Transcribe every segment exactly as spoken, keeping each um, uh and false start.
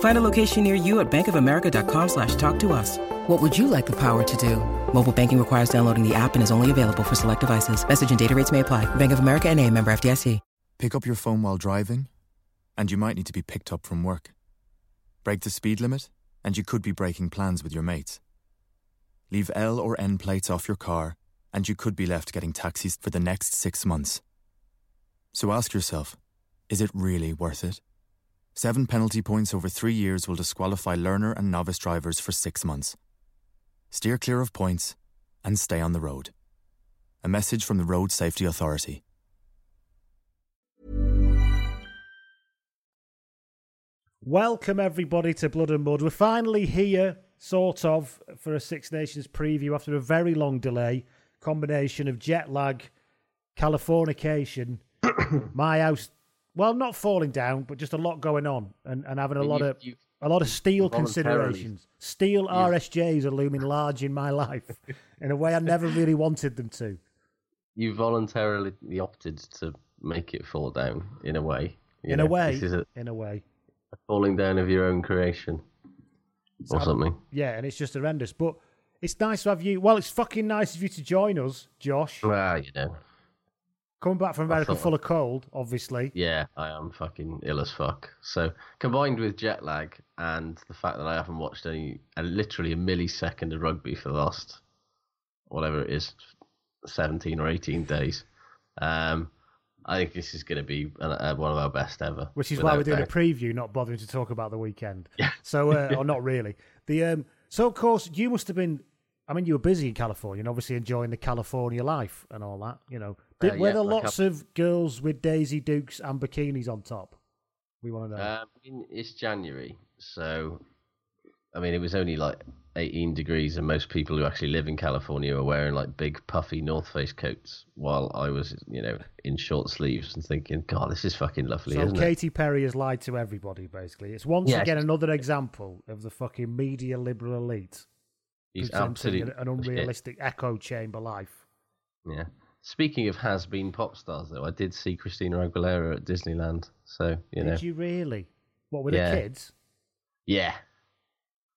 Find a location near you at bank of america dot com slash talk to us. What would you like the power to do? Mobile banking requires downloading the app and is only available for select devices. Message and data rates may apply. Bank of America N A, member F D I C. Pick up your phone while driving, and you might need to be picked up from work. Break the speed limit, and you could be breaking plans with your mates. Leave L or N plates off your car, and you could be left getting taxis for the next six months. So ask yourself, is it really worth it? Seven penalty points over three years will disqualify learner and novice drivers for six months. Steer clear of points and stay on the road. A message from the Road Safety Authority. Welcome everybody to Blood and Mud. We're finally here, sort of, for a Six Nations preview after a very long delay. Combination of jet lag, Californication, my house... Well, not falling down, but just a lot going on, and, and having a lot of a lot of steel considerations. Steel R S Js are looming large in my life in a way I never really wanted them to. You voluntarily opted to make it fall down in a way. You in know, a way, this is a, in a way, a falling down of your own creation, or something. Yeah, and it's just horrendous. But it's nice to have you. Well, it's fucking nice of you to join us, Josh. Well, you know. Coming back from America full of cold, obviously. Yeah, I am fucking ill as fuck. So, combined with jet lag and the fact that I haven't watched any, uh, literally a millisecond of rugby for the last, whatever it is, seventeen or eighteen days, um, I think this is going to be uh, one of our best ever. Which is why we're doing a preview, not bothering to talk about the weekend. Yeah. So, uh, or not really. The um, So, of course, you must have been, I mean, you were busy in California and obviously enjoying the California life and all that, you know. Did, uh, were yeah, there lots couple... of girls with Daisy Dukes and bikinis on top? We want to know. Uh, I mean, it's January, so I mean, it was only like eighteen degrees, and most people who actually live in California are wearing like big puffy North Face coats. While I was, you know, in short sleeves and thinking, God, this is fucking lovely. So isn't Katy Perry has lied to everybody. Basically, it's once yeah, again it's... another example of the fucking media liberal elite. He's absolutely an, an unrealistic shit. Echo chamber life. Yeah. Speaking of has-been pop stars, though, I did see Christina Aguilera at Disneyland. So you know, did you really? What were yeah. the kids? Yeah,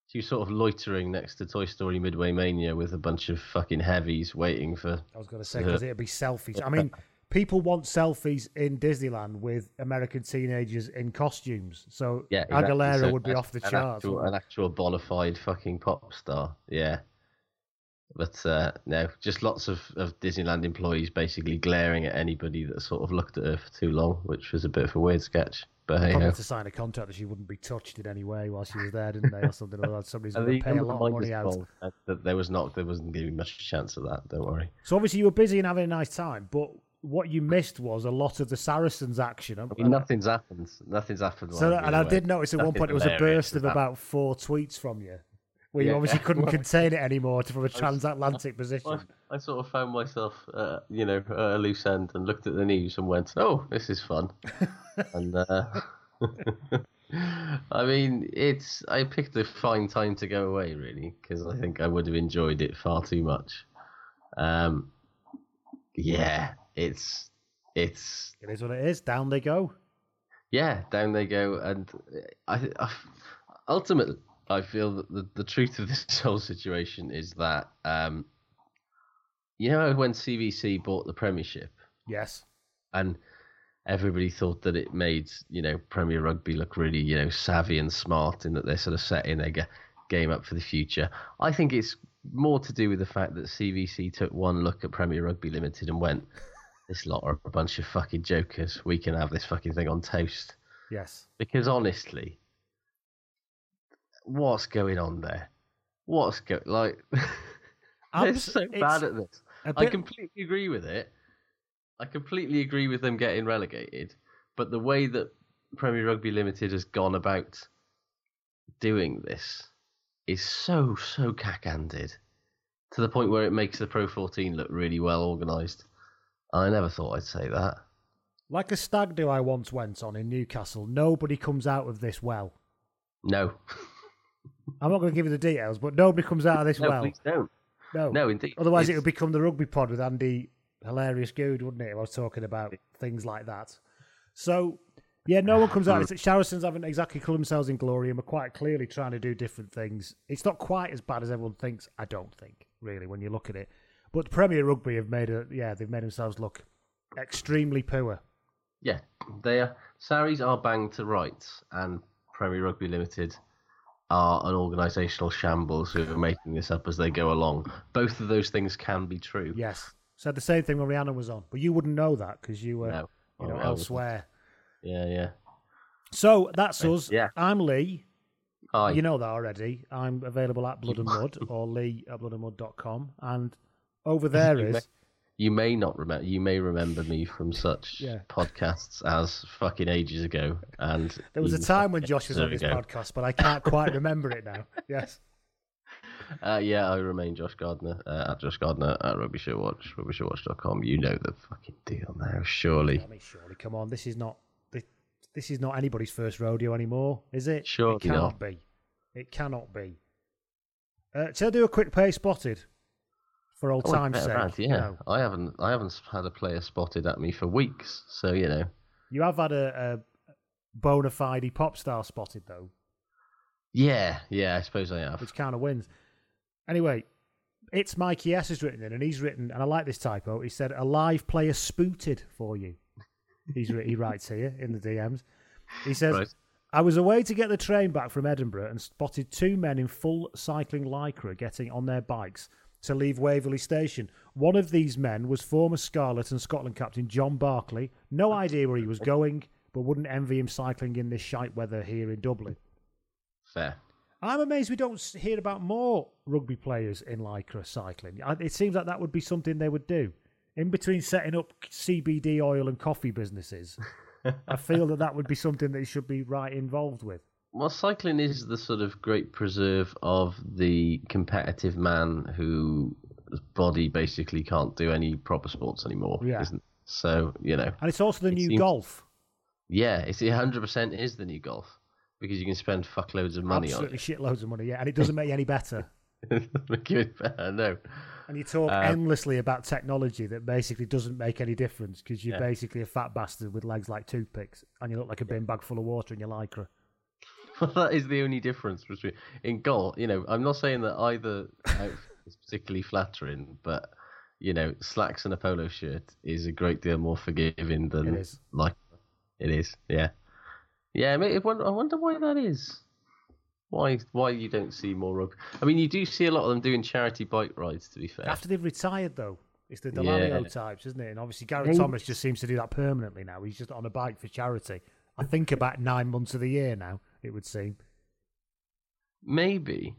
she was sort of loitering next to Toy Story Midway Mania with a bunch of fucking heavies waiting for. I was going to say because it'd be selfies. I mean, people want selfies in Disneyland with American teenagers in costumes. So yeah, exactly. Aguilera so would be an, off the an charts. Actual, an actual bona fide fucking pop star. Yeah. But uh, no, just lots of, of Disneyland employees basically glaring at anybody that sort of looked at her for too long, which was a bit of a weird sketch. But hey, had to sign a contract that she wouldn't be touched in any way while she was there, didn't they, or something like that? Somebody's going to pay a lot of money out. That there was not, there wasn't going to be much chance of that. Don't worry. So obviously you were busy and having a nice time, but what you missed was a lot of the Saracens action. I mean, nothing's happened. Nothing's happened. So, and I did notice at one point it was a burst of about four tweets from you. Well, you yeah. obviously couldn't well, contain it anymore from a transatlantic I, position. I, I sort of found myself, uh, you know, at a loose end and looked at the news and went, oh, this is fun. and uh, I mean, it's I picked a fine time to go away, really, because I think I would have enjoyed it far too much. Um, yeah, it's it's it is what it is. Down they go. Yeah, down they go. And I, I ultimately, I feel that the, the truth of this whole situation is that, um, you know, when C V C bought the Premiership, yes, and everybody thought that it made, you know, Premier Rugby look really, you know, savvy and smart, in that they're sort of setting their ga- game up for the future. I think it's more to do with the fact that C V C took one look at Premier Rugby Limited and went, this lot are a bunch of fucking jokers. We can have this fucking thing on toast. Yes. Because honestly, what's going on there? What's going... Like, they're so bad at this. Bit... I completely agree with it. I completely agree with them getting relegated. But the way that Premier Rugby Limited has gone about doing this is so, so cack-handed, to the point where it makes the Pro fourteen look really well organised. I never thought I'd say that. Like a stag do I once went on in Newcastle, nobody comes out of this well. No. I'm not going to give you the details, but nobody comes out of this no, well. Please don't. No, no, indeed. Otherwise it's... it would become the Rugby Pod with Andy Hilarious Good, wouldn't it, if I was talking about things like that. So, yeah, no one comes out of this. Saracens haven't exactly called themselves in glory and are quite clearly trying to do different things. It's not quite as bad as everyone thinks, I don't think, really, when you look at it. But Premier Rugby have made a, yeah, they've made themselves look extremely poor. Yeah, they are. Saris are banged to rights, and Premier Rugby Limited are an organisational shambles who are making this up as they go along. Both of those things can be true. Yes, said the same thing when Rihanna was on, but you wouldn't know that because you were no, you know, elsewhere. Yeah, yeah. So that's us. Yeah. I'm Lee. Hi. You know that already. I'm available at Blood and Mud or Lee at blood and mud dot com, and over there you is... May, you may not remember... You may remember me from such yeah. podcasts as fucking ages ago. And there was a time when Josh was on his podcast, but I can't quite remember it now. Yes. Uh, yeah, I remain Josh Gardner, uh, at Josh Gardner, at Rugby Show Watch, rugby show watch dot com. You know the fucking deal now, surely. I mean, surely, come on. This is not this, this is not anybody's first rodeo anymore, is it? Surely it cannot not. be. It cannot be. Uh, shall I do a quick play spotted? For old oh, time's sake, bad, yeah. You know. I haven't, I haven't had a player spotted at me for weeks, so you know. You have had a, a bona fide pop star spotted though. Yeah, yeah, I suppose I have. Which kind of wins. Anyway, it's Mikey S has written in, and he's written, and I like this typo. He said, "A live player spooted for you." He's he writes here in the D Ms. He says, right. "I was away to get the train back from Edinburgh and spotted two men in full cycling lycra getting on their bikes." To leave Waverley Station. One of these men was former Scarlet and Scotland captain John Barclay. No idea where he was going, but wouldn't envy him cycling in this shite weather here in Dublin. Fair. I'm amazed we don't hear about more rugby players in lycra cycling. It seems like that would be something they would do. In between setting up C B D oil and coffee businesses, I feel that that would be something they should be right involved with. Well, cycling is the sort of great preserve of the competitive man whose body basically can't do any proper sports anymore. Yeah. Isn't it? So, you know. And it's also the it new seems... golf. Yeah, it's one hundred percent is the new golf, because you can spend fuckloads of money Absolutely on it. Absolutely shitloads of money, yeah, and it doesn't make you any better. It doesn't make you any better, no. And you talk um, endlessly about technology that basically doesn't make any difference, because you're yeah. basically a fat bastard with legs like toothpicks, and you look like a bin bag full of water in your lycra. Well, that is the only difference between in golf. You know, I'm not saying that either outfit is particularly flattering, but you know, slacks and a polo shirt is a great deal more forgiving than it is. Like it is. Yeah, yeah. I, mean, I wonder why that is. Why, why you don't see more rugby? I mean, you do see a lot of them doing charity bike rides. To be fair, after they've retired, though, it's the Delanio yeah. types, isn't it? And obviously, Garrett hey. Thomas just seems to do that permanently now. He's just on a bike for charity. I think about nine months of the year now. It would seem. Maybe,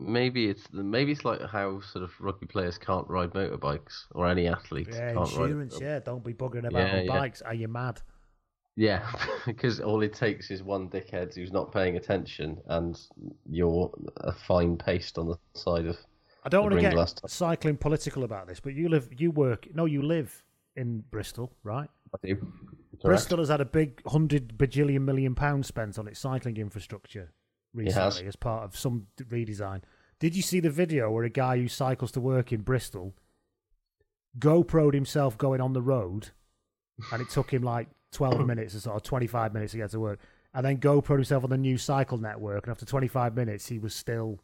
maybe it's maybe it's like how sort of rugby players can't ride motorbikes, or any athlete yeah, can't insurance, ride. Yeah, don't be buggering about yeah, on yeah. bikes. Are you mad? Yeah, because all it takes is one dickhead who's not paying attention, and you're a fine paste on the side of. I don't want to get cycling political about this, but you live, you work. No, you live in Bristol, right? I do. Correct. Bristol has had a big hundred bajillion million pounds spent on its cycling infrastructure recently as part of some redesign. Did you see the video where a guy who cycles to work in Bristol GoPro'd himself going on the road, and it took him like twelve minutes or sort of twenty-five minutes to get to work. And then GoPro himself on the new cycle network, and after twenty-five minutes, he was still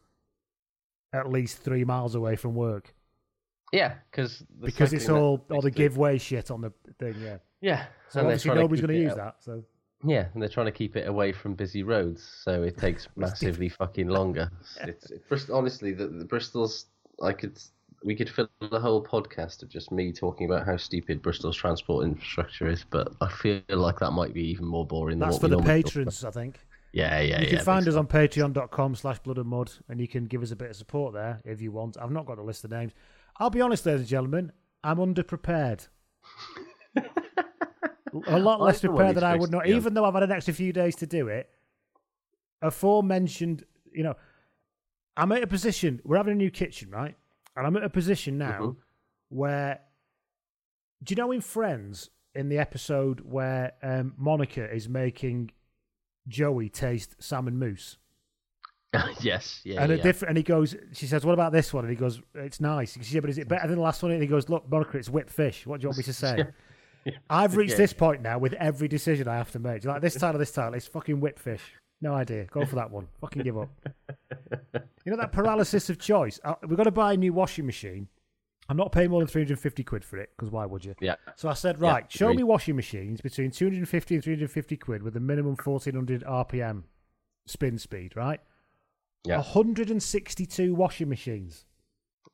at least three miles away from work. Yeah, because because it's all all the giveaway shit on the thing. Yeah, yeah. So and obviously nobody's going to use that. So yeah, and they're trying to keep it away from busy roads, so it takes massively fucking longer. Yeah. It's it, honestly the, the Bristol's. I could we could fill the whole podcast of just me talking about how stupid Bristol's transport infrastructure is, but I feel like that might be even more boring. That's than what for the patrons, I think. Yeah, yeah, you yeah. You can find us on patreon dot com slash blood and mud, and you can give us a bit of support there if you want. I've not got a list of names. I'll be honest, ladies and gentlemen, I'm underprepared. A lot less prepared than I would not, even though I've had an extra few days to do it. Aforementioned, you know, I'm at a position, we're having a new kitchen, right? And I'm at a position now mm-hmm. where, do you know in Friends, in the episode where um, Monica is making Joey taste salmon mousse? Yes, yeah, and a yeah. different, and he goes. She says, "What about this one?" And he goes, "It's nice." She says, "Yeah, but is it better than the last one?" And he goes, "Look, Monica, it's whipped fish. What do you want me to say?" yeah. Yeah. I've reached yeah. this point now with every decision I have to make. Like this title, this title, it's fucking whipped fish. No idea. Go for that one. Fucking give up. You know that paralysis of choice. I, we've got to buy a new washing machine. I'm not paying more than three hundred fifty quid for it because why would you? Yeah. So I said, right, yeah, show agreed. me washing machines between two hundred fifty and three hundred fifty quid with a minimum fourteen hundred R P M spin speed, right? Yeah. one hundred sixty-two washing machines.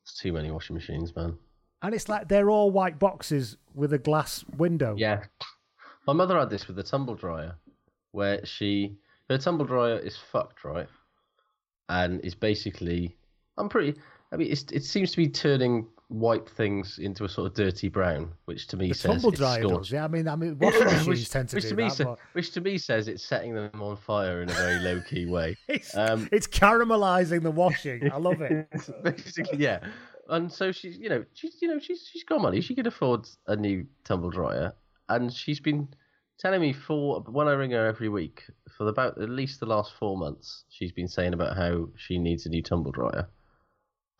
That's too many washing machines, man. And it's like they're all white boxes with a glass window. Yeah. My mother had this with the tumble dryer, where she... Her tumble dryer is fucked, right? And it's basically... I'm pretty... I mean, it's, it seems to be turning white things into a sort of dirty brown, which to me the says tumble dryer it's does, yeah. I mean, I mean, washing machines which, tend to which do to me that. Say, but... Which to me says it's setting them on fire in a very low-key way. It's, um, it's caramelizing the washing. I love it. Basically, yeah. And so she's, you know, she's, you know, she's she's got money. She could afford a new tumble dryer, and she's been telling me for when I ring her every week for about at least the last four months, she's been saying about how she needs a new tumble dryer,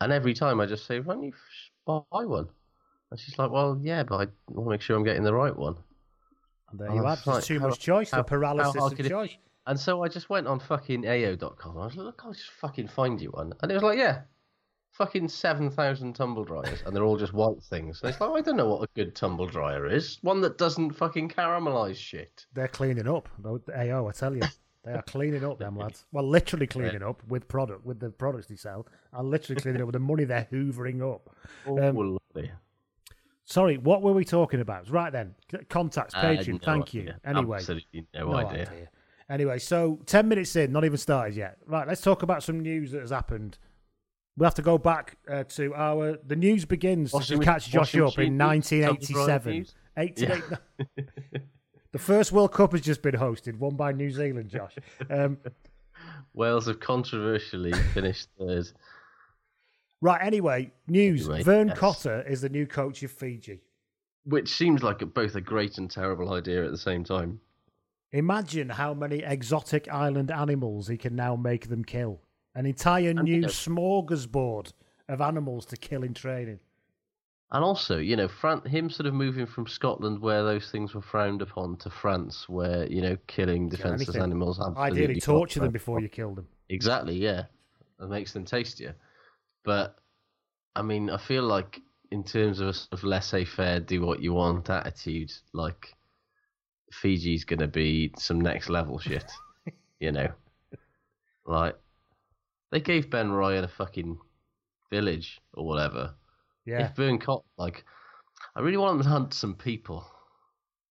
and every time I just say, "Why don't you buy one?" And she's like, "Well, yeah, but I want to make sure I'm getting the right one." And there and you are. There's like, too much choice. How, the paralysis of choice. It... And so I just went on fucking A O dot com. I was like, "Look, I'll just fucking find you one." And it was like, "Yeah, fucking seven thousand tumble dryers, and they're all just white things." And it's like, oh, I don't know what a good tumble dryer is. One that doesn't fucking caramelize shit. They're cleaning up. A O, I tell you, they are cleaning up, them lads. Well, literally cleaning yeah. up with product, with the products they sell, and literally cleaning up with the money they're hoovering up. Oh, um, lovely. Sorry, what were we talking about? Right then, contacts, Patreon. Uh, no thank idea. you. Anyway, absolutely no, no idea. idea. Anyway, so ten minutes in, not even started yet. Right, let's talk about some news that has happened. We'll have to go back uh, to our... The news begins washing to catch Josh up in nineteen eighty-seven. eighty-eight, yeah. The first World Cup has just been hosted, won by New Zealand, Josh. Um, Wales have controversially finished third. Right, anyway, news. Anyway, Vern yes. Cotter is the new coach of Fiji. Which seems like both a great and terrible idea at the same time. Imagine how many exotic island animals he can now make them kill. An entire and, new you know, smorgasbord of animals to kill in training. And also, you know, Fran- him sort of moving from Scotland, where those things were frowned upon, to France, where, you know, killing defenceless yeah, animals... Ideally torture them before you kill them. Exactly, yeah. That makes them tastier. But, I mean, I feel like, in terms of a sort of laissez-faire, do-what-you-want attitude, like, Fiji's going to be some next-level shit, you know? Like... They gave Ben Ryan a fucking village or whatever. Yeah. If Vern Cotter, like, I really want them to hunt some people.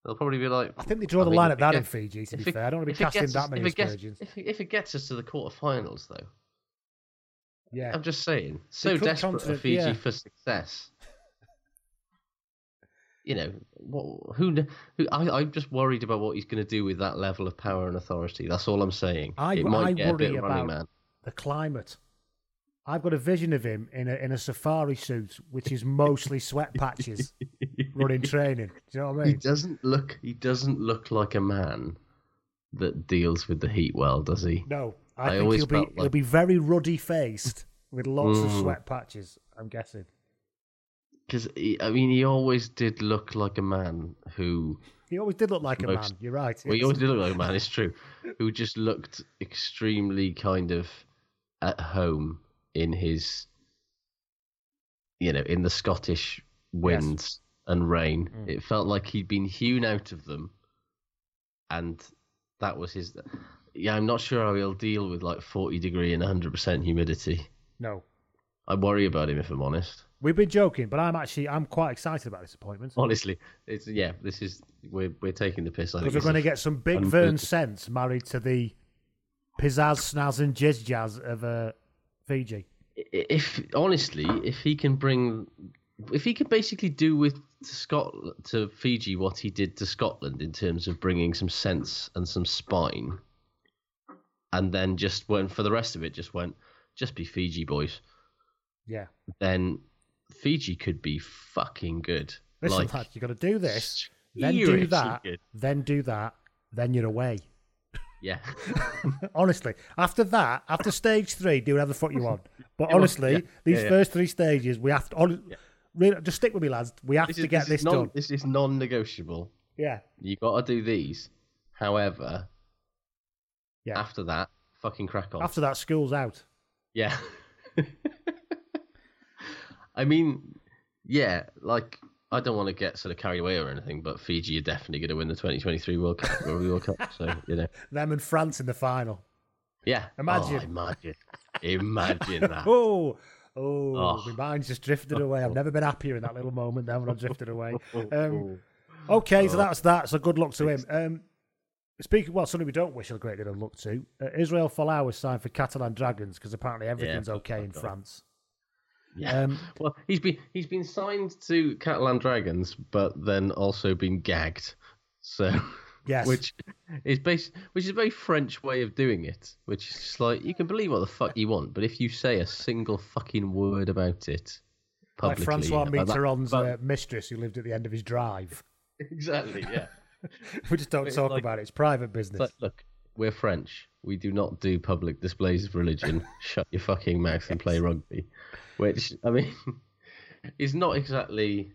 They'll probably be like... I think they draw I the mean, line at that gets, in Fiji, to be it, fair. I don't want to be casting that us, many aspersions. If, if it gets us to the quarterfinals, though. Yeah. I'm just saying. So desperate for Fiji yeah. for success. You know, what, who? who I, I'm just worried about what he's going to do with that level of power and authority. That's all I'm saying. I, it might I get a bit about... running, man. The climate. I've got a vision of him in a in a safari suit, which is mostly sweat patches, running training. Do you know what I mean? He doesn't look. He doesn't look like a man that deals with the heat well, does he? No, I, I think he'll be like... he'll be very ruddy faced with lots mm. of sweat patches. I'm guessing. Because I mean, he always did look like a man who He always did look like Most, a man. You're right. Well, he always did look like a man. It's true. Who just looked extremely kind of at home in his, you know, in the Scottish winds yes. and rain. Mm. It felt like he'd been hewn out of them, and that was his. Yeah, I'm not sure how he'll deal with like forty degree and one hundred percent humidity. No. I worry about him, if I'm honest. We've been joking, but I'm actually I'm quite excited about this appointment. Honestly, it's yeah, this is we're we're taking the piss. I think we're going to get some big un- Vern Sense married to the pizzazz, snazz, and jizz jazz of uh, Fiji. If honestly, if he can bring, if he can basically do with Scotland to Fiji what he did to Scotland in terms of bringing some sense and some spine, and then just went for the rest of it, just went, just be Fiji boys. Yeah. Then Fiji could be fucking good. Listen, like, you got to do this, then do that, good. then do that, then you're away. Yeah. Honestly, after that, after stage three, do whatever the fuck you want. But honestly, yeah. these yeah, yeah. first three stages, we have to. On, yeah. really, just stick with me, lads. We have this to is, get this, this non, done. This is non-negotiable. Yeah. You got to do these. However, yeah. after that, fucking crack on. After that, school's out. Yeah. I mean, yeah, like, I don't want to get sort of carried away or anything, but Fiji are definitely going to win the twenty twenty-three World Cup. World Cup, so, you know. Them and France in the final. Yeah. Imagine. Oh, imagine. Imagine that. oh, oh, oh, my mind's just drifted away. I've never been happier in that little moment then when I've drifted away. Um, okay, so that's that. So good luck to him. Um, speaking, well, something we don't wish a great deal of luck to, uh, Israel Folau was signed for Catalan Dragons because apparently everything's yeah, okay in God. France. Yeah. Um, well, he's been he's been signed to Catalan Dragons, but then also been gagged. So, yes, which is based, which is a very French way of doing it. Which is just like you can believe what the fuck you want, but if you say a single fucking word about it publicly, like Francois Mitterrand's uh, mistress who lived at the end of his drive. Exactly. Yeah. We just don't talk like, about it. It's private business. Like, look, we're French. We do not do public displays of religion. Shut your fucking mouth yes. and play rugby. Which, I mean, is not exactly...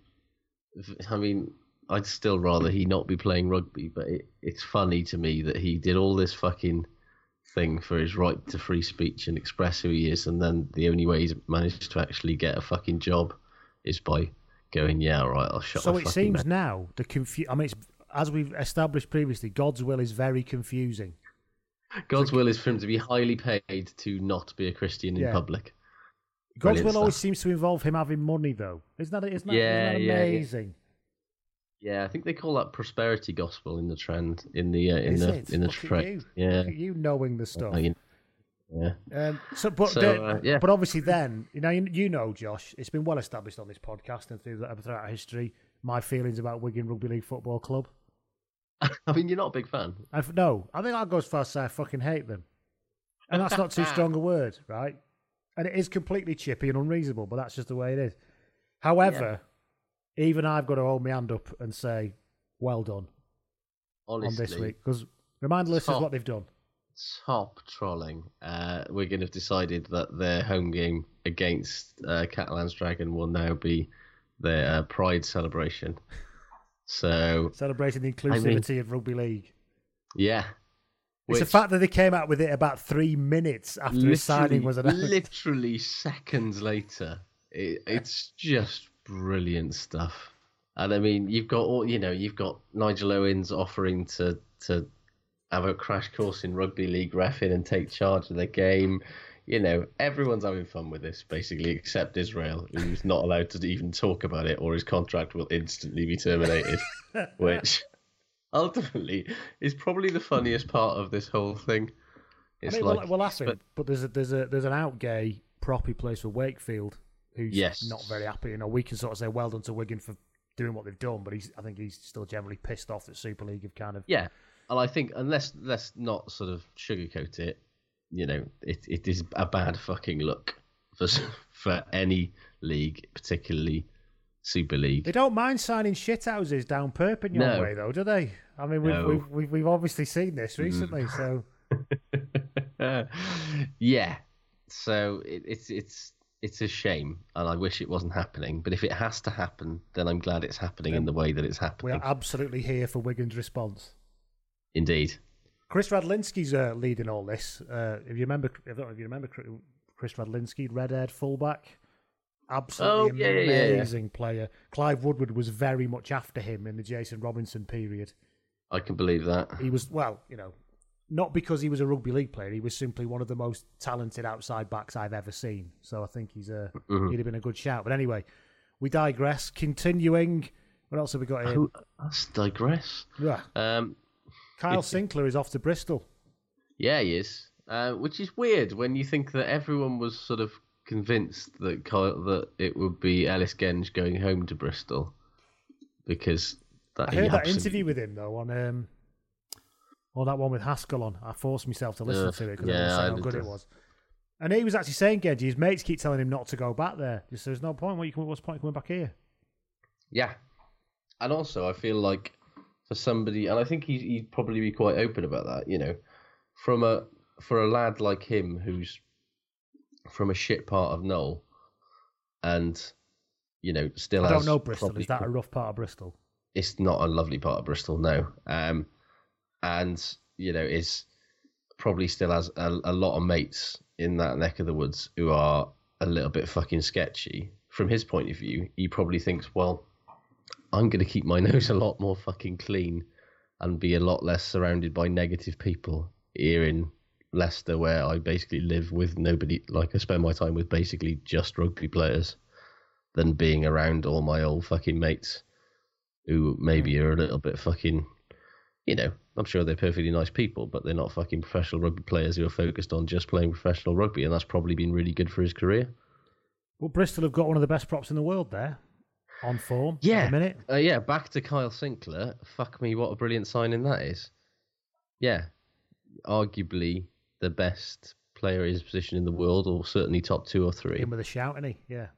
I mean, I'd still rather he not be playing rugby, but it, it's funny to me that he did all this fucking thing for his right to free speech and express who he is, and then the only way he's managed to actually get a fucking job is by going, yeah, all right, I'll shut so my fucking mouth. So it seems now, the confu- I mean, it's, as we've established previously, God's will is very confusing. God's will is for him to be highly paid to not be a Christian in yeah. public. God's will always seems to involve him having money, though. Isn't that, isn't that, yeah, isn't that amazing? Yeah, yeah. yeah, I think they call that prosperity gospel in the trend, in the uh, in Is the it? in the trend. Yeah, look at you knowing the stuff. I mean, yeah. Um, so, but so, the, uh, yeah. but obviously, then you know, you know, Josh, it's been well established on this podcast and through the, throughout history my feelings about Wigan Rugby League Football Club. I mean, you're not a big fan. I've, no, I think I'll go as far as say I fucking hate them, and that's not too strong a word, right? And it is completely chippy and unreasonable, but that's just the way it is. However, yeah. even I've got to hold my hand up and say, well done. Honestly. On this week. Because remind the listeners what they've done. Top trolling. Uh, we're going to have decided that their home game against uh, Catalan's Dragon will now be their uh, pride celebration. So celebrating the inclusivity I mean, of rugby league. Yeah. It's the fact that they came out with it about three minutes after his signing was announced. Literally seconds later. It, it's just brilliant stuff. And I mean, you've got all, you know, you've got Nigel Owens offering to to have a crash course in rugby league reffing and take charge of the game. You know, everyone's having fun with this, basically, except Israel, who's not allowed to even talk about it, or his contract will instantly be terminated, which... ultimately, it's probably the funniest part of this whole thing. It's I mean, like, well, well, him, but, but there's a there's a there's an out gay prop who plays for Wakefield who's yes. not very happy. You know, we can sort of say well done to Wigan for doing what they've done, but he's I think he's still generally pissed off that Super League have kind of yeah. And I think unless let's not sort of sugarcoat it, you know, it it is a bad fucking look for for any league, particularly Super League. They don't mind signing shithouses down Perpignan no. way, though, do they? I mean, we've, no. we've, we've, we've obviously seen this recently, mm. so... yeah. So, it, it's it's it's a shame, and I wish it wasn't happening. But if it has to happen, then I'm glad it's happening yeah. in the way that it's happening. We are absolutely here for Wigan's response. Indeed. Chris Radlinski's uh, leading all this. Uh, if you remember, I don't know if you remember Chris Radlinski, red-haired fullback, absolutely oh, yeah, amazing yeah, yeah. player. Clive Woodward was very much after him in the Jason Robinson period. I can believe that. He was, well, you know, not because he was a rugby league player. He was simply one of the most talented outside backs I've ever seen. So I think he's a, mm-hmm. he'd have been a good shout. But anyway, we digress. Continuing, what else have we got here? Oh, let's digress. Yeah. Um, Kyle Sinclair is off to Bristol. Yeah, he is. Uh, which is weird when you think that everyone was sort of convinced that Kyle, that it would be Ellis Genge going home to Bristol. Because that I heard he that absolutely... interview with him, though, on... Um, Or that one with Haskell on. I forced myself to listen uh, to it because yeah, I was saying how good it was. And he was actually saying, Genge, his mates keep telling him not to go back there. Just, there's no point. What you, what's the point coming back here? Yeah. And also, I feel like for somebody, and I think he, he'd probably be quite open about that, you know, from a for a lad like him who's from a shit part of Knoll and, you know, still I don't know Bristol. Is that a rough part of Bristol? It's not a lovely part of Bristol, no. Um... And, you know, is probably still has a, a lot of mates in that neck of the woods who are a little bit fucking sketchy. From his point of view, he probably thinks, well, I'm going to keep my nose a lot more fucking clean and be a lot less surrounded by negative people here in Leicester, where I basically live with nobody. Like, I spend my time with basically just rugby players than being around all my old fucking mates who maybe are a little bit fucking... You know, I'm sure they're perfectly nice people, but they're not fucking professional rugby players who are focused on just playing professional rugby, and that's probably been really good for his career. Well, Bristol have got one of the best props in the world there, on form. Yeah, at the minute. Uh, yeah, back to Kyle Sinclair. Fuck me, what a brilliant signing that is. Yeah, arguably the best player in his position in the world, or certainly top two or three. Him with a shout, isn't he? Yeah.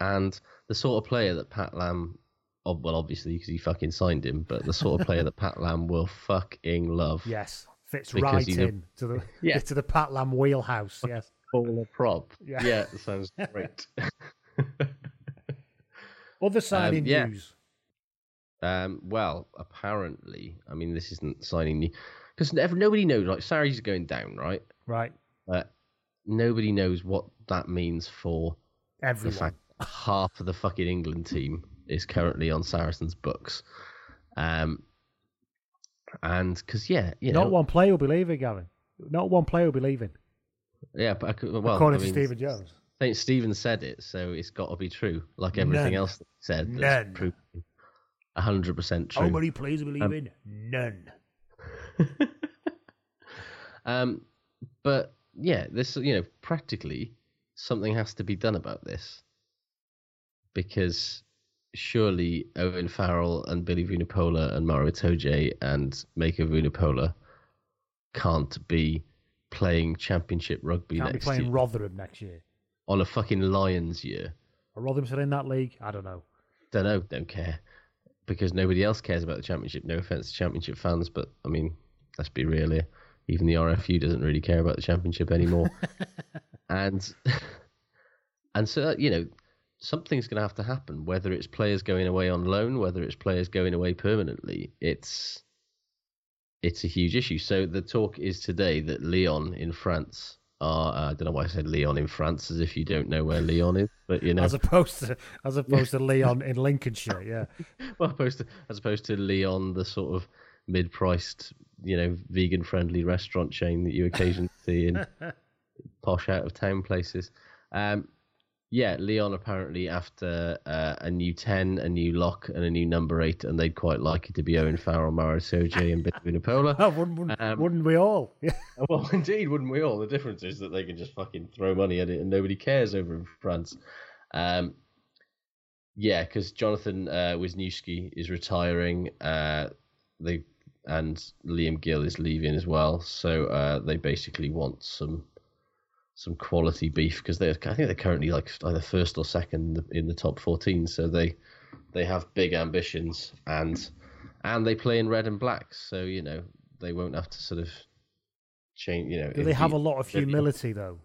And the sort of player that Pat Lam... Well, obviously, because he fucking signed him, but the sort of player that Pat Lam will fucking love. Yes, fits right in know, to the yeah. to the Pat Lam wheelhouse. Yes, all a prop. Yeah, yeah sounds great. Other signing um, yeah. news. Um, well, apparently, I mean, this isn't signing news because nobody knows. Like, Sarri's going down, right? Right. Uh, nobody knows what that means for everyone. The fact half of the fucking England team. Is currently on Saracens' books. Um, and because, yeah, you know. Not one player will be leaving, Gavin. Not one player will be leaving. Yeah, but I could, well, according I mean, to Stephen Jones. Saint Stephen said it, so it's got to be true, like everything None. else that he said. That's None. one hundred percent true. How many players will be leaving? Um, None. um, But, yeah, this, you know, practically something has to be done about this because. Surely Owen Farrell and Billy Vunipola and Maro Itoje and Mako Vunipola can't be playing championship rugby can't next year. Can't be playing year. Rotherham next year. On a fucking Lions year. Are Rotherham still in that league? I don't know. Don't know. Don't care. Because nobody else cares about the championship. No offence to championship fans, but, I mean, let's be real here. Even the R F U doesn't really care about the championship anymore. and And so, you know... Something's going to have to happen, whether it's players going away on loan, whether it's players going away permanently. It's it's a huge issue. So the talk is today that Leon in France are... Uh, I don't know why I said Leon in France, as if you don't know where Leon is, but you know... As opposed to as opposed to Leon in Lincolnshire, yeah. Well, opposed to, as opposed to Leon, the sort of mid-priced, you know, vegan-friendly restaurant chain that you occasionally see in posh out-of-town places. Um Yeah, Leon apparently after uh, a new ten, a new lock, and a new number eight, and they'd quite like it to be Owen Farrell, Maro Itoje, and Billy Vunipola. Oh, wouldn't, wouldn't, um, wouldn't we all? Yeah. Well, indeed, wouldn't we all? The difference is that they can just fucking throw money at it and nobody cares over in France. Um, yeah, because Jonathan uh, Wisniewski is retiring, uh, they and Liam Gill is leaving as well, so uh, they basically want some... some quality beef because they I think they're currently like either first or second in the top fourteen, so they they have big ambitions and and they play in red and black, so you know they won't have to sort of change. You know, do they have a lot of humility though?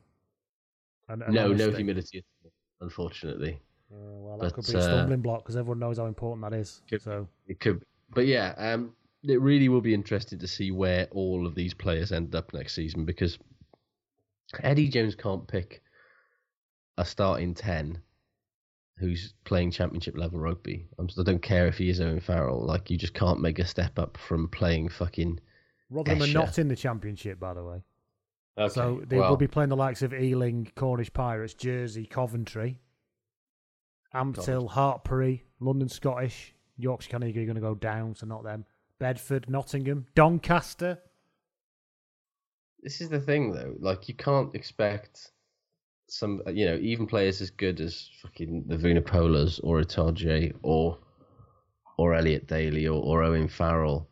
And, and no, honesty. No humility, unfortunately. Uh, well, that but, could be a stumbling uh, block because everyone knows how important that is. Could, so it could, but yeah, um, it really will be interesting to see where all of these players end up next season, because Eddie Jones can't pick a starting ten who's playing championship level rugby. I'm just, I don't care if he is Owen Farrell. Like, you just can't make a step up from playing fucking Rotherham Escher. Are not in the championship, by the way. Okay, so they well, will be playing the likes of Ealing, Cornish Pirates, Jersey, Coventry, Amptill, Hartbury, London Scottish, Yorkshire Carnegie are going to go down, so not them. Bedford, Nottingham, Doncaster. This is the thing, though. Like, you can't expect some, you know, even players as good as fucking the Vunipolas or Itoje or or Elliot Daly or, or Owen Farrell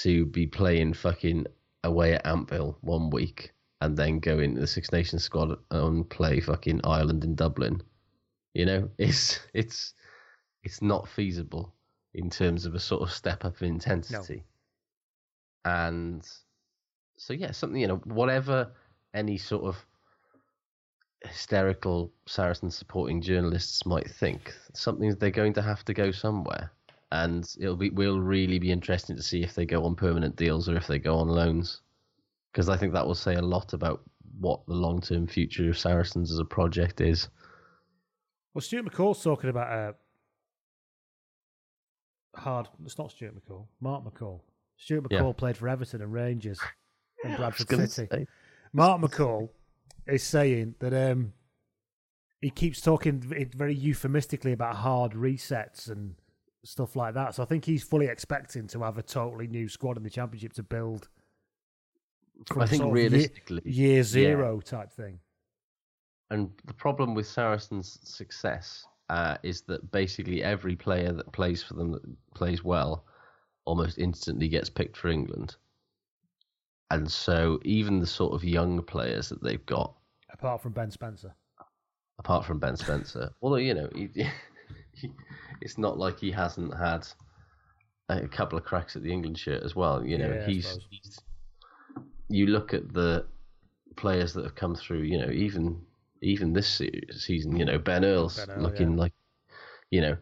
to be playing fucking away at Ampville one week and then go into the Six Nations squad and play fucking Ireland in Dublin. You know, it's it's it's not feasible in terms of a sort of step up in intensity. No. And so, yeah, something, you know, whatever any sort of hysterical Saracen supporting journalists might think, something they're going to have to go somewhere. And it'll be will really be interesting to see if they go on permanent deals or if they go on loans, because I think that will say a lot about what the long-term future of Saracens as a project is. Well, Stuart McCall's talking about a hard... It's not Stuart McCall. Mark McCall. Stuart McCall yeah. played for Everton and Rangers and Bradford City. Say. Mark McCall is saying that um, he keeps talking very euphemistically about hard resets and stuff like that. So I think he's fully expecting to have a totally new squad in the championship to build from, I think, realistically, year, year zero yeah. type thing. And the problem with Saracens' success uh, is that basically every player that plays for them, that plays well, almost instantly gets picked for England. And so even the sort of young players that they've got... Apart from Ben Spencer. Apart from Ben Spencer. Although, you know, he, he, it's not like he hasn't had a couple of cracks at the England shirt as well. You know, yeah, he's, he's... You look at the players that have come through, you know, even... Even this season, you know, Ben Earle's Ben Earle, looking yeah. like, you know,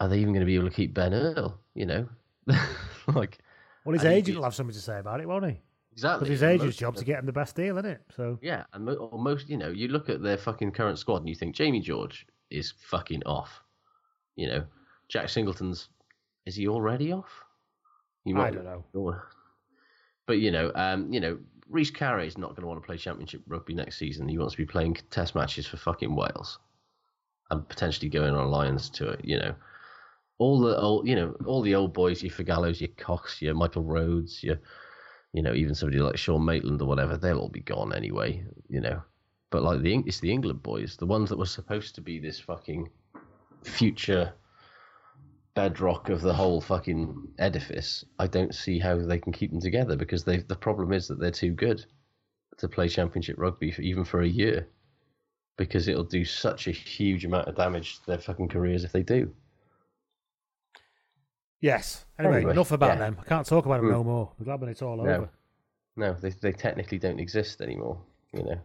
are they even going to be able to keep Ben Earle? You know, like, well, his agent will have something to say about it, won't he? Exactly, because his agent's job to get him the best deal, isn't it? So yeah, and most, you know, you look at their fucking current squad and you think Jamie George is fucking off. You know, Jack Singleton's, is he already off? You might I don't know, sure. But you know, um, you know. Reece Carey is not going to want to play championship rugby next season. He wants to be playing test matches for fucking Wales and potentially going on Lions to it, you know. All the old, you know, all the old boys, your Figallos, your Cox, your Michael Rhodes, your, you know, even somebody like Sean Maitland or whatever, they'll all be gone anyway, you know. But like the it's the England boys, the ones that were supposed to be this fucking future bedrock of the whole fucking edifice, I don't see how they can keep them together, because they the problem is that they're too good to play championship rugby for, even for a year, because it'll do such a huge amount of damage to their fucking careers if they do. Yes. Anyway, anyway enough about yeah. them. I can't talk about them mm. no more. I'm glad when it's all no. over. No, they they technically don't exist anymore, you know.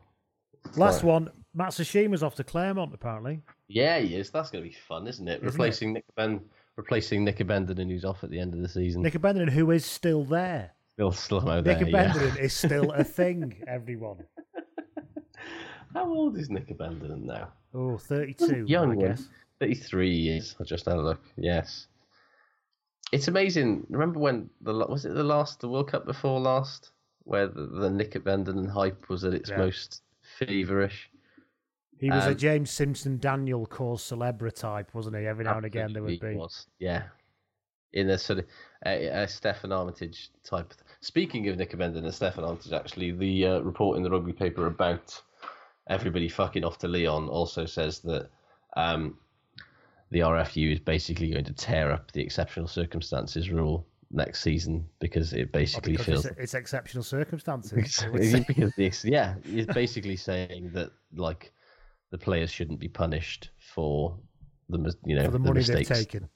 Last so. one, Matt Sushima's off to Claremont, apparently. Yeah, he is. That's going to be fun, isn't it? Isn't Replacing it? Nick Ben... Replacing Nick Abandonen, who's off at the end of the season. Nick Abandonen, who is still there. Still slow there, Nick Abandonen yeah. is still a thing, everyone. How old is Nick Abandonen now? Oh, thirty-two, young, I guess. thirty-three years, I just had a look, yes. It's amazing. Remember when, the was it the last, the World Cup before last, where the, the Nick Abandonen hype was at its yeah. most feverish? He was um, a James Simpson Daniel cause celebre type, wasn't he? Every now and again there would be. He was, yeah. In a sort of a, a Stefan Armitage type. Speaking of Nick Abandonen and Stefan Armitage, actually, the uh, report in the rugby paper about everybody fucking off to Leon also says that um, the R F U is basically going to tear up the exceptional circumstances rule next season, because it basically oh, because feels... It's, it's exceptional circumstances. because it's, yeah, it's basically saying that, like... the players shouldn't be punished for the you know for the, the money mistakes, they've taken,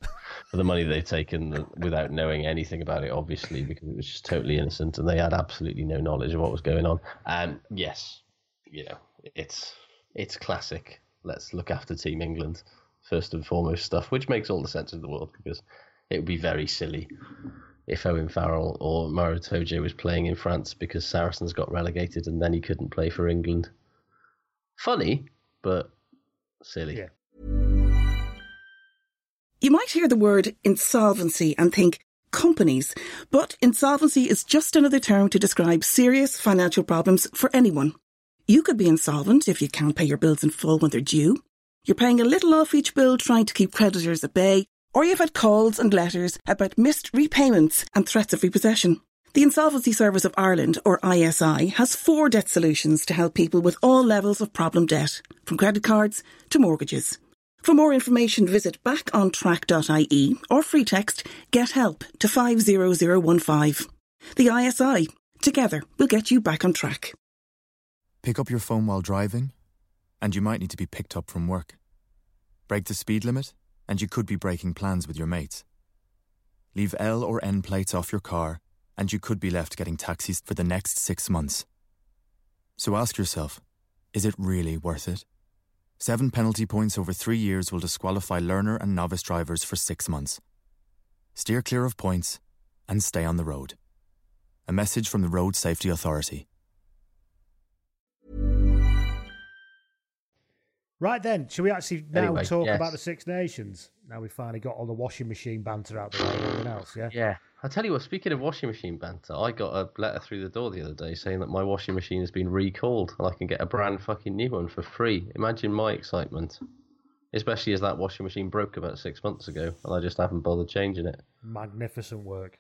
for the money they've taken without knowing anything about it, obviously, because it was just totally innocent and they had absolutely no knowledge of what was going on. And yes, you know, it's it's classic, let's look after Team England first and foremost stuff, which makes all the sense in the world, because it would be very silly if Owen Farrell or Maro Itoje was playing in France because Saracens got relegated and then he couldn't play for England. Funny, but silly. Yeah. You might hear the word insolvency and think companies, but insolvency is just another term to describe serious financial problems for anyone. You could be insolvent if you can't pay your bills in full when they're due. You're paying a little off each bill trying to keep creditors at bay, or you've had calls and letters about missed repayments and threats of repossession. The Insolvency Service of Ireland, or I S I, has four debt solutions to help people with all levels of problem debt, from credit cards to mortgages. For more information, visit back on track dot I E or free text Get Help to five zero zero one five. The I S I. Together, we'll get you back on track. Pick up your phone while driving, and you might need to be picked up from work. Break the speed limit, and you could be breaking plans with your mates. Leave L or N plates off your car, and you could be left getting taxis for the next six months. So ask yourself, is it really worth it? Seven penalty points over three years will disqualify learner and novice drivers for six months. Steer clear of points and stay on the road. A message from the Road Safety Authority. Right then, shall we actually now anyway, talk yes. about the Six Nations? Now we've finally got all the washing machine banter out there and everything else, yeah? Yeah. I'll tell you what, speaking of washing machine banter, I got a letter through the door the other day saying that my washing machine has been recalled and I can get a brand fucking new one for free. Imagine my excitement. Especially as that washing machine broke about six months ago and I just haven't bothered changing it. Magnificent work.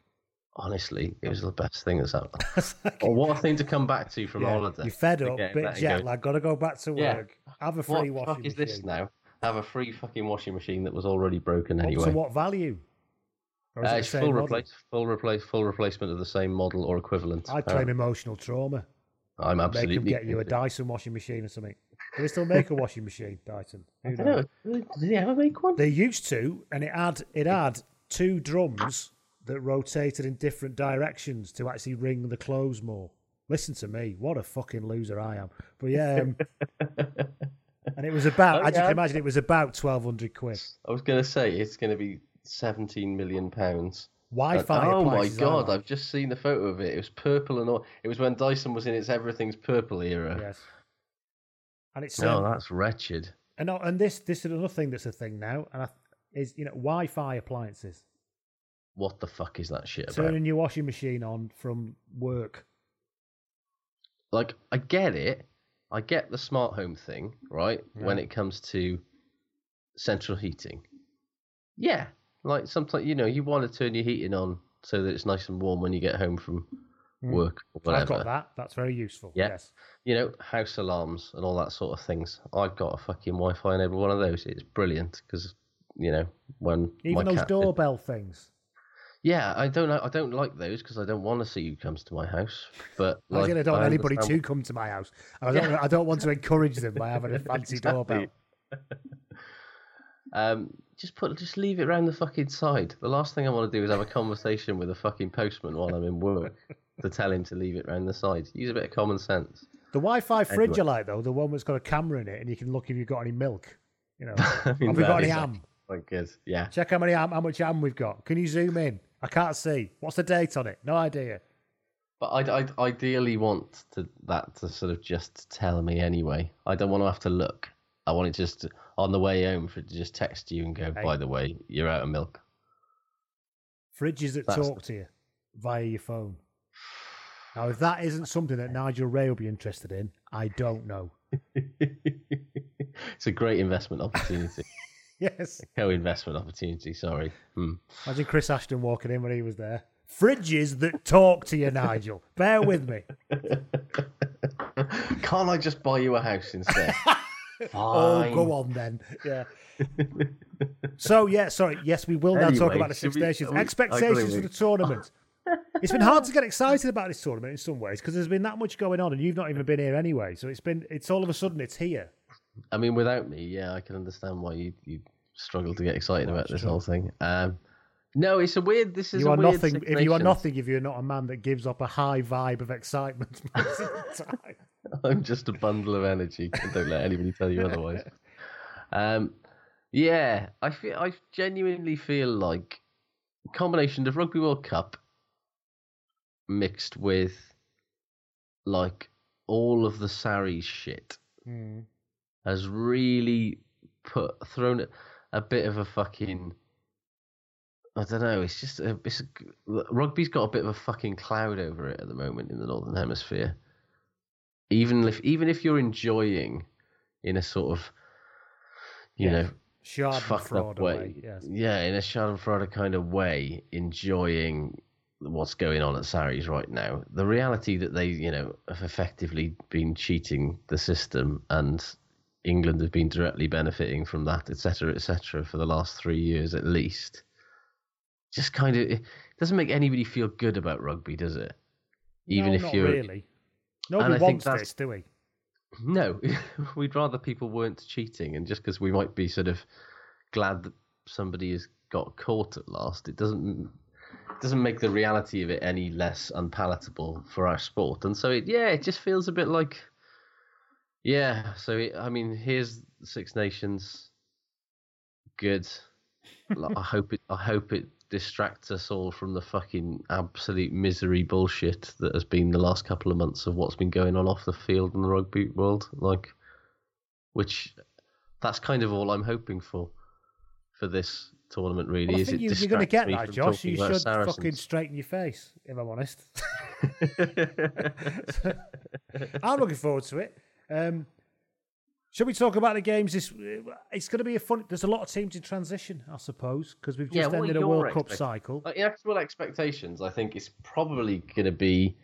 Honestly, it was the best thing that's happened. Like, or what a thing to come back to from yeah, holiday. You're fed up, bit jet lag, got to go back to work. Yeah. Have a free what washing machine. What the fuck is this now? Have a free fucking washing machine that was already broken anyway. Up to what value? Uh, it's full replace, full replace, full replacement of the same model or equivalent. I claim um, emotional trauma. I'm absolutely make them get you a Dyson washing machine or something. Do they still make a washing machine, Dyson? Who knows? Did they ever make one? They used to, and it had it had two drums that rotated in different directions to actually wring the clothes more. Listen to me, what a fucking loser I am. But yeah. Um, and it was about, oh, as yeah. you can imagine, it was about twelve hundred quid. I was going to say, it's going to be seventeen million pounds. Wi-Fi. Oh my God, like. I've just seen the photo of it. It was purple and all. It was when Dyson was in its everything's purple era. Yes. And it's oh, um, that's wretched. And and this this is another thing that's a thing now, and I, is you know Wi-Fi appliances. What the fuck is that shit about? Turning your washing machine on from work. Like, I get it. I get the smart home thing, right? Yeah. When it comes to central heating. Yeah. Like, sometimes, you know, you want to turn your heating on so that it's nice and warm when you get home from work or whatever. I've got that. That's very useful. Yeah. Yes. You know, house alarms and all that sort of things. I've got a fucking Wi-Fi in every one of those. It's brilliant because, you know, when even my those doorbell did... things. Yeah, I don't I don't like those because I don't want to see who comes to my house. But like, I don't want I anybody understand... to come to my house. I don't, yeah. I don't want to encourage them by having a fancy exactly. doorbell. um. Just put, just leave it round the fucking side. The last thing I want to do is have a conversation with a fucking postman while I'm in work to tell him to leave it round the side. Use a bit of common sense. The Wi-Fi anyway. Fridge I like, though, the one that's got a camera in it and you can look if you've got any milk. You know, I mean, have we got any ham? Like, yeah. Check how many ham, how much ham we've got. Can you zoom in? I can't see. What's the date on it? No idea. But I'd, I'd ideally want to, that to sort of just tell me anyway. I don't want to have to look. I want it just on the way home for it to just text you and go, hey, by the way, you're out of milk. Fridges that That's talk to you via your phone. Now, if that isn't something that Nigel Ray will be interested in, I don't know. It's a great investment opportunity. Yes. A co-investment opportunity, sorry. Hmm. Imagine Chris Ashton walking in when he was there. Fridges that talk to you, Nigel. Bear with me. Can't I just buy you a house instead? Fine. Oh, go on then. Yeah. So, yeah, sorry. Yes, we will now anyway, talk about the Six we, Nations. We, Expectations for the tournament. It's been hard to get excited about this tournament in some ways because there's been that much going on and you've not even been here anyway. So it's been, it's all of a sudden, it's here. I mean, without me, yeah, I can understand why you, you struggle to get excited about this whole thing. Um, no, it's a weird, this is you a are weird nothing, Six Nations. If you are nothing, if you're not a man that gives up a high vibe of excitement most of the time. I'm just a bundle of energy. Don't let anybody tell you otherwise. Um, yeah, I feel I genuinely feel like a combination of Rugby World Cup mixed with like all of the Sarries shit mm. has really put thrown a bit of a fucking. I don't know. It's just a, it's a, rugby's got a bit of a fucking cloud over it at the moment in the Northern Hemisphere. Even if even if you're enjoying in a sort of, you yeah. know, fucked up way, way. Yes. yeah, in a Schadenfreude kind of way, enjoying what's going on at Sarries right now. The reality that they, you know, have effectively been cheating the system and England have been directly benefiting from that, et cetera, et cetera, for the last three years at least. Just kind of, it doesn't make anybody feel good about rugby, does it? Even no, if not you're really. Nobody wants this, do we? No, we'd rather people weren't cheating, and just because we might be sort of glad that somebody has got caught at last, it doesn't it doesn't make the reality of it any less unpalatable for our sport. And so, it, yeah, it just feels a bit like, yeah. So, it, I mean, here's Six Nations. Good. I hope it. I hope it. distract us all from the fucking absolute misery bullshit that has been the last couple of months of what's been going on off the field in the rugby world, like, which that's kind of all I'm hoping for for this tournament, really. Well, is it you, you're going to get that, Josh. You should Saracens. Fucking straighten your face, if I'm honest. So, I'm looking forward to it. Um, Should we talk about the games? This it's going to be a fun. There's a lot of teams in transition, I suppose, because we've just yeah, ended a World Cup cycle. Like, in actual expectations, I think it's probably going to be.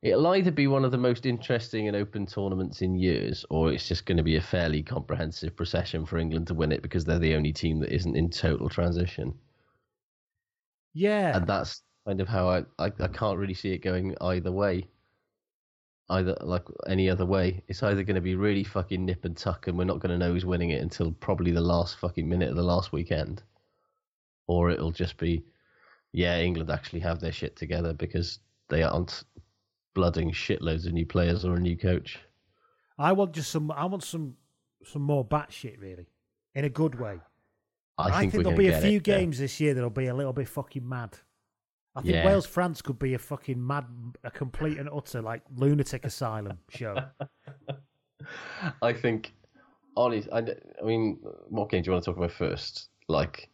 It'll either be one of the most interesting and open tournaments in years, or it's just going to be a fairly comprehensive procession for England to win it because they're the only team that isn't in total transition. Yeah, and that's kind of how I I, I can't really see it going either way. Either like any other way, it's either going to be really fucking nip and tuck, and we're not going to know who's winning it until probably the last fucking minute of the last weekend, or it'll just be, yeah, England actually have their shit together because they aren't blooding shitloads of new players or a new coach. I want just some. I want some some more batshit, really, in a good way. I think, I think there'll be a few it, games yeah. this year that'll be a little bit fucking mad. I think yeah. Wales France could be a fucking mad, a complete and utter like lunatic asylum show. I think, honestly, I, I mean, what game do you want to talk about first? Like,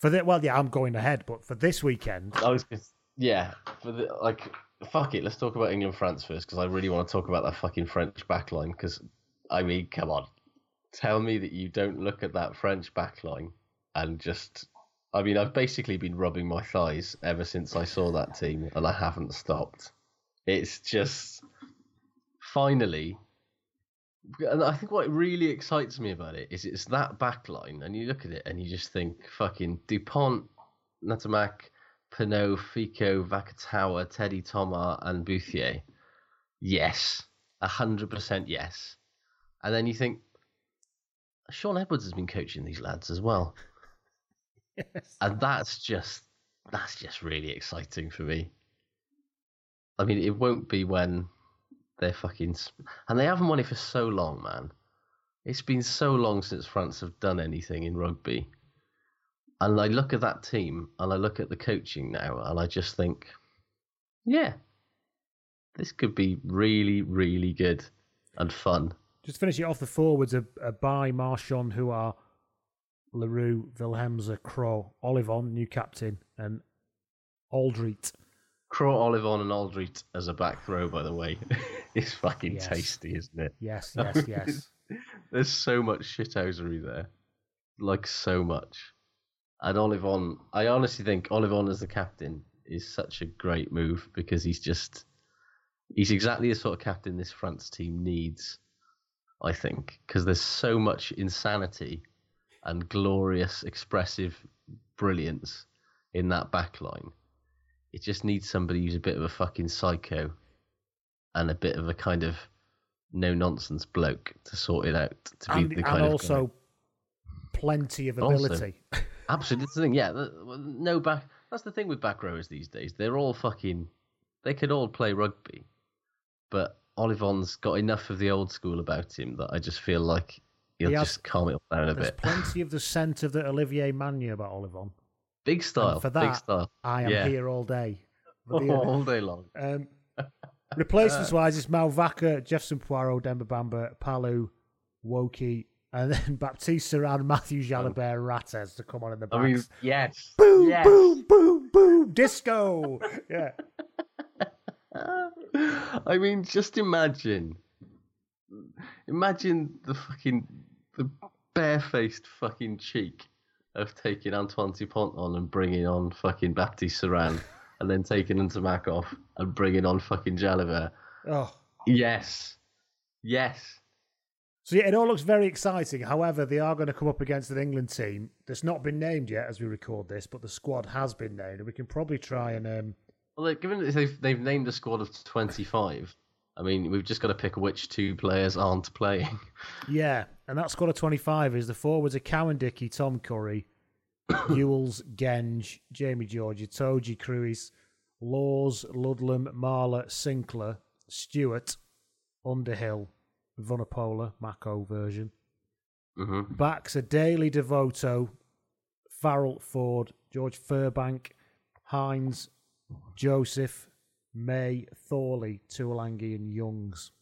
for the well, yeah, I'm going ahead, but for this weekend, I was just, yeah, for the like, fuck it, let's talk about England France first because I really want to talk about that fucking French backline. Because I mean, come on, tell me that you don't look at that French backline and just. I mean, I've basically been rubbing my thighs ever since I saw that team, and I haven't stopped. It's just, finally, and I think what really excites me about it is it's that back line, and you look at it and you just think, fucking Dupont, Natamak, Pinot, Fico, Vakatawa, Teddy Thomas, and Bouthier. Yes, one hundred percent yes. And then you think, Sean Edwards has been coaching these lads as well. Yes. And that's just that's just really exciting for me. I mean, it won't be when they're fucking... And they haven't won it for so long, man. It's been so long since France have done anything in rugby. And I look at that team, and I look at the coaching now, and I just think, yeah, this could be really, really good and fun. Just finish it off the forwards are, are by Marchand, who are... Leroux, Wilhelmser, Crow, Olivon, new captain, and Aldrete. Crow, Olivon, and Aldrete as a back throw, by the way, is fucking yes. tasty, isn't it? Yes, yes, I mean, yes. There's so much shithousery there. Like, so much. And Olivon, I honestly think Olivon as the captain is such a great move because he's just, he's exactly the sort of captain this France team needs, I think, because there's so much insanity and glorious, expressive brilliance in that backline. It just needs somebody who's a bit of a fucking psycho and a bit of a kind of no-nonsense bloke to sort it out. To be and, the kind and of also guy. Plenty of ability. Also, absolutely. That's the thing, yeah. No back, that's the thing with back rowers these days. They're all fucking... They could all play rugby, but Olivon's got enough of the old school about him that I just feel like he'll he has, just calm it down a bit. There's plenty of the scent of the Olivier Manu about Olivon. Big style. And for that, big style. I am yeah. here all day. Oh, the, uh, all day long. Um, replacements-wise, it's Malvaka, Jefferson Poirot, Demba Bamba, Palu, Woki, and then Baptiste Saran, Matthew Jalabert, Rattez to come on in the back. I mean, yes. Boom, yes. boom, boom, boom. Disco. Yeah. I mean, just imagine. Imagine the fucking, the barefaced fucking cheek of taking Antoine Dupont on and bringing on fucking Baptiste Saran and then taking Ntamak off and bringing on fucking Jalabert. Oh. Yes. Yes. So, yeah, it all looks very exciting. However, they are going to come up against an England team that's not been named yet as we record this, but the squad has been named, and we can probably try and... Um... Well, given they've, they've named a squad of twenty-five, I mean, we've just got to pick which two players aren't playing. Yeah, and that squad of twenty-five is the forwards are Cowan Dickey, Tom Curry, Ewells, Genge, Jamie George, Itoje, Cruise, Laws, Ludlam, Marler, Sinclair, Stewart, Underhill, Vunipola, Mako version. Mm-hmm. Backs are Daly, Devoto, Farrell, Ford, George Furbank, Hines, Joseph, May, Thorley, Tuolangi, and Youngs.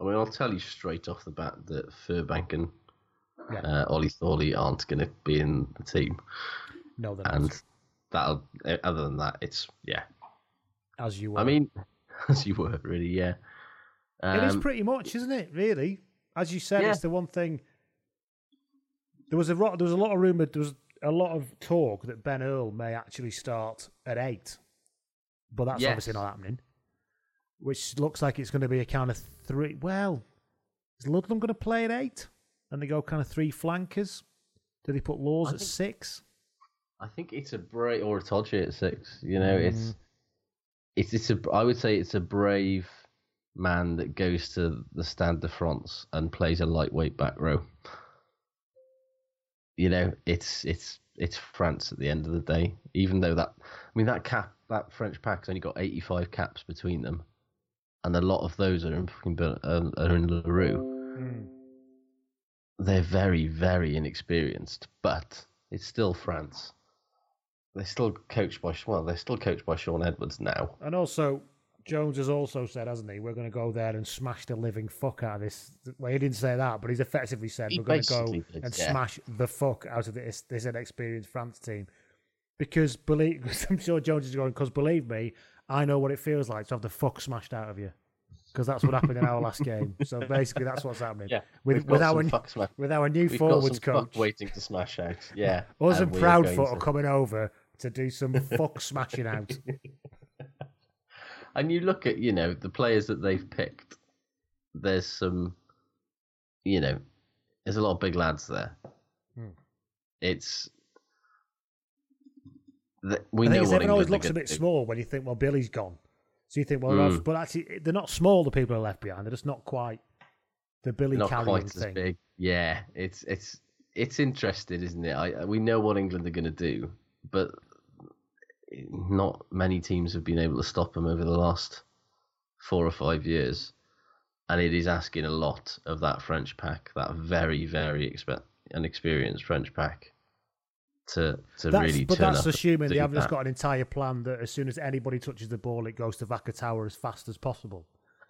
I mean, I'll tell you straight off the bat that Furbank and yeah. uh, Ollie Thorley aren't going to be in the team. No, they're and not. That'll, other than that, it's, yeah. As you were. I mean, as you were, really, yeah. Um, it is pretty much, isn't it? Really, as you said, yeah. it's the one thing. There was a there was a lot of rumor. There was a lot of talk that Ben Earle may actually start at eight, but that's yes. obviously not happening. Which looks like it's going to be a kind of three. Well, is Ludlam going to play at eight? And they go kind of three flankers. Do they put Laws I at think, six? I think it's a Bray or a Itoje at six. You know, mm. it's it's it's a. I would say it's a brave man that goes to the Stade de France and plays a lightweight back row. You know, it's it's it's France at the end of the day. Even though that, I mean, that cap that French pack's only got eighty-five caps between them, and a lot of those are in fucking uh, are in Larue. Mm. They're very very inexperienced, but it's still France. They're still coached by well, they're still coached by Sean Edwards now, and also. Jones has also said, hasn't he, we're going to go there and smash the living fuck out of this. Well, he didn't say that, but he's effectively said he we're going to go did, and yeah. smash the fuck out of this, this inexperienced France team. Because believe, I'm sure Jones is going, because believe me, I know what it feels like to have the fuck smashed out of you. Because that's what happened in our last game. So basically, that's what's happening. Yeah, with, with, our, with our new we've forwards got some coach. Fuck waiting to smash out. Yeah. Us and, and Proudfoot are coming over to do some fuck smashing out. And you look at, you know, the players that they've picked, there's some, you know, there's a lot of big lads there. Mm. It's... The, we I know think what everyone always looks a bit do. small when you think, well, Billy's gone. So you think, well, mm. but actually, they're not small, the people who are left behind. They're just not quite the Billy not carrying quite thing. As big. Yeah, it's, it's, it's interesting, isn't it? I, we know what England are going to do, but... Not many teams have been able to stop them over the last four or five years, and it is asking a lot of that French pack, that very, very expe- inexperienced French pack, to to that's, really. But turn that's up assuming they haven't just got an entire plan that as soon as anybody touches the ball, it goes to Vaka Tower as fast as possible,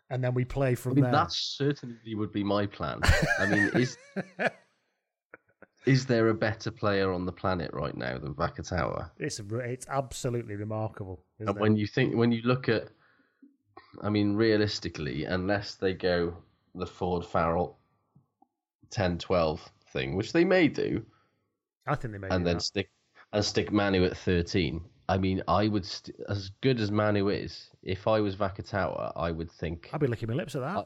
and then we play from I mean, there. That certainly would be my plan. I mean, is Is there a better player on the planet right now than Vaka Tower? It's a, it's absolutely remarkable. Isn't and it? when you think, when you look at, I mean, realistically, unless they go the Ford Farrell ten twelve thing, which they may do, I think they may, and do then that. stick and stick Manu at thirteen. I mean, I would st- as good as Manu is. If I was Vaka Tower, I would think I'd be licking my lips at that. I,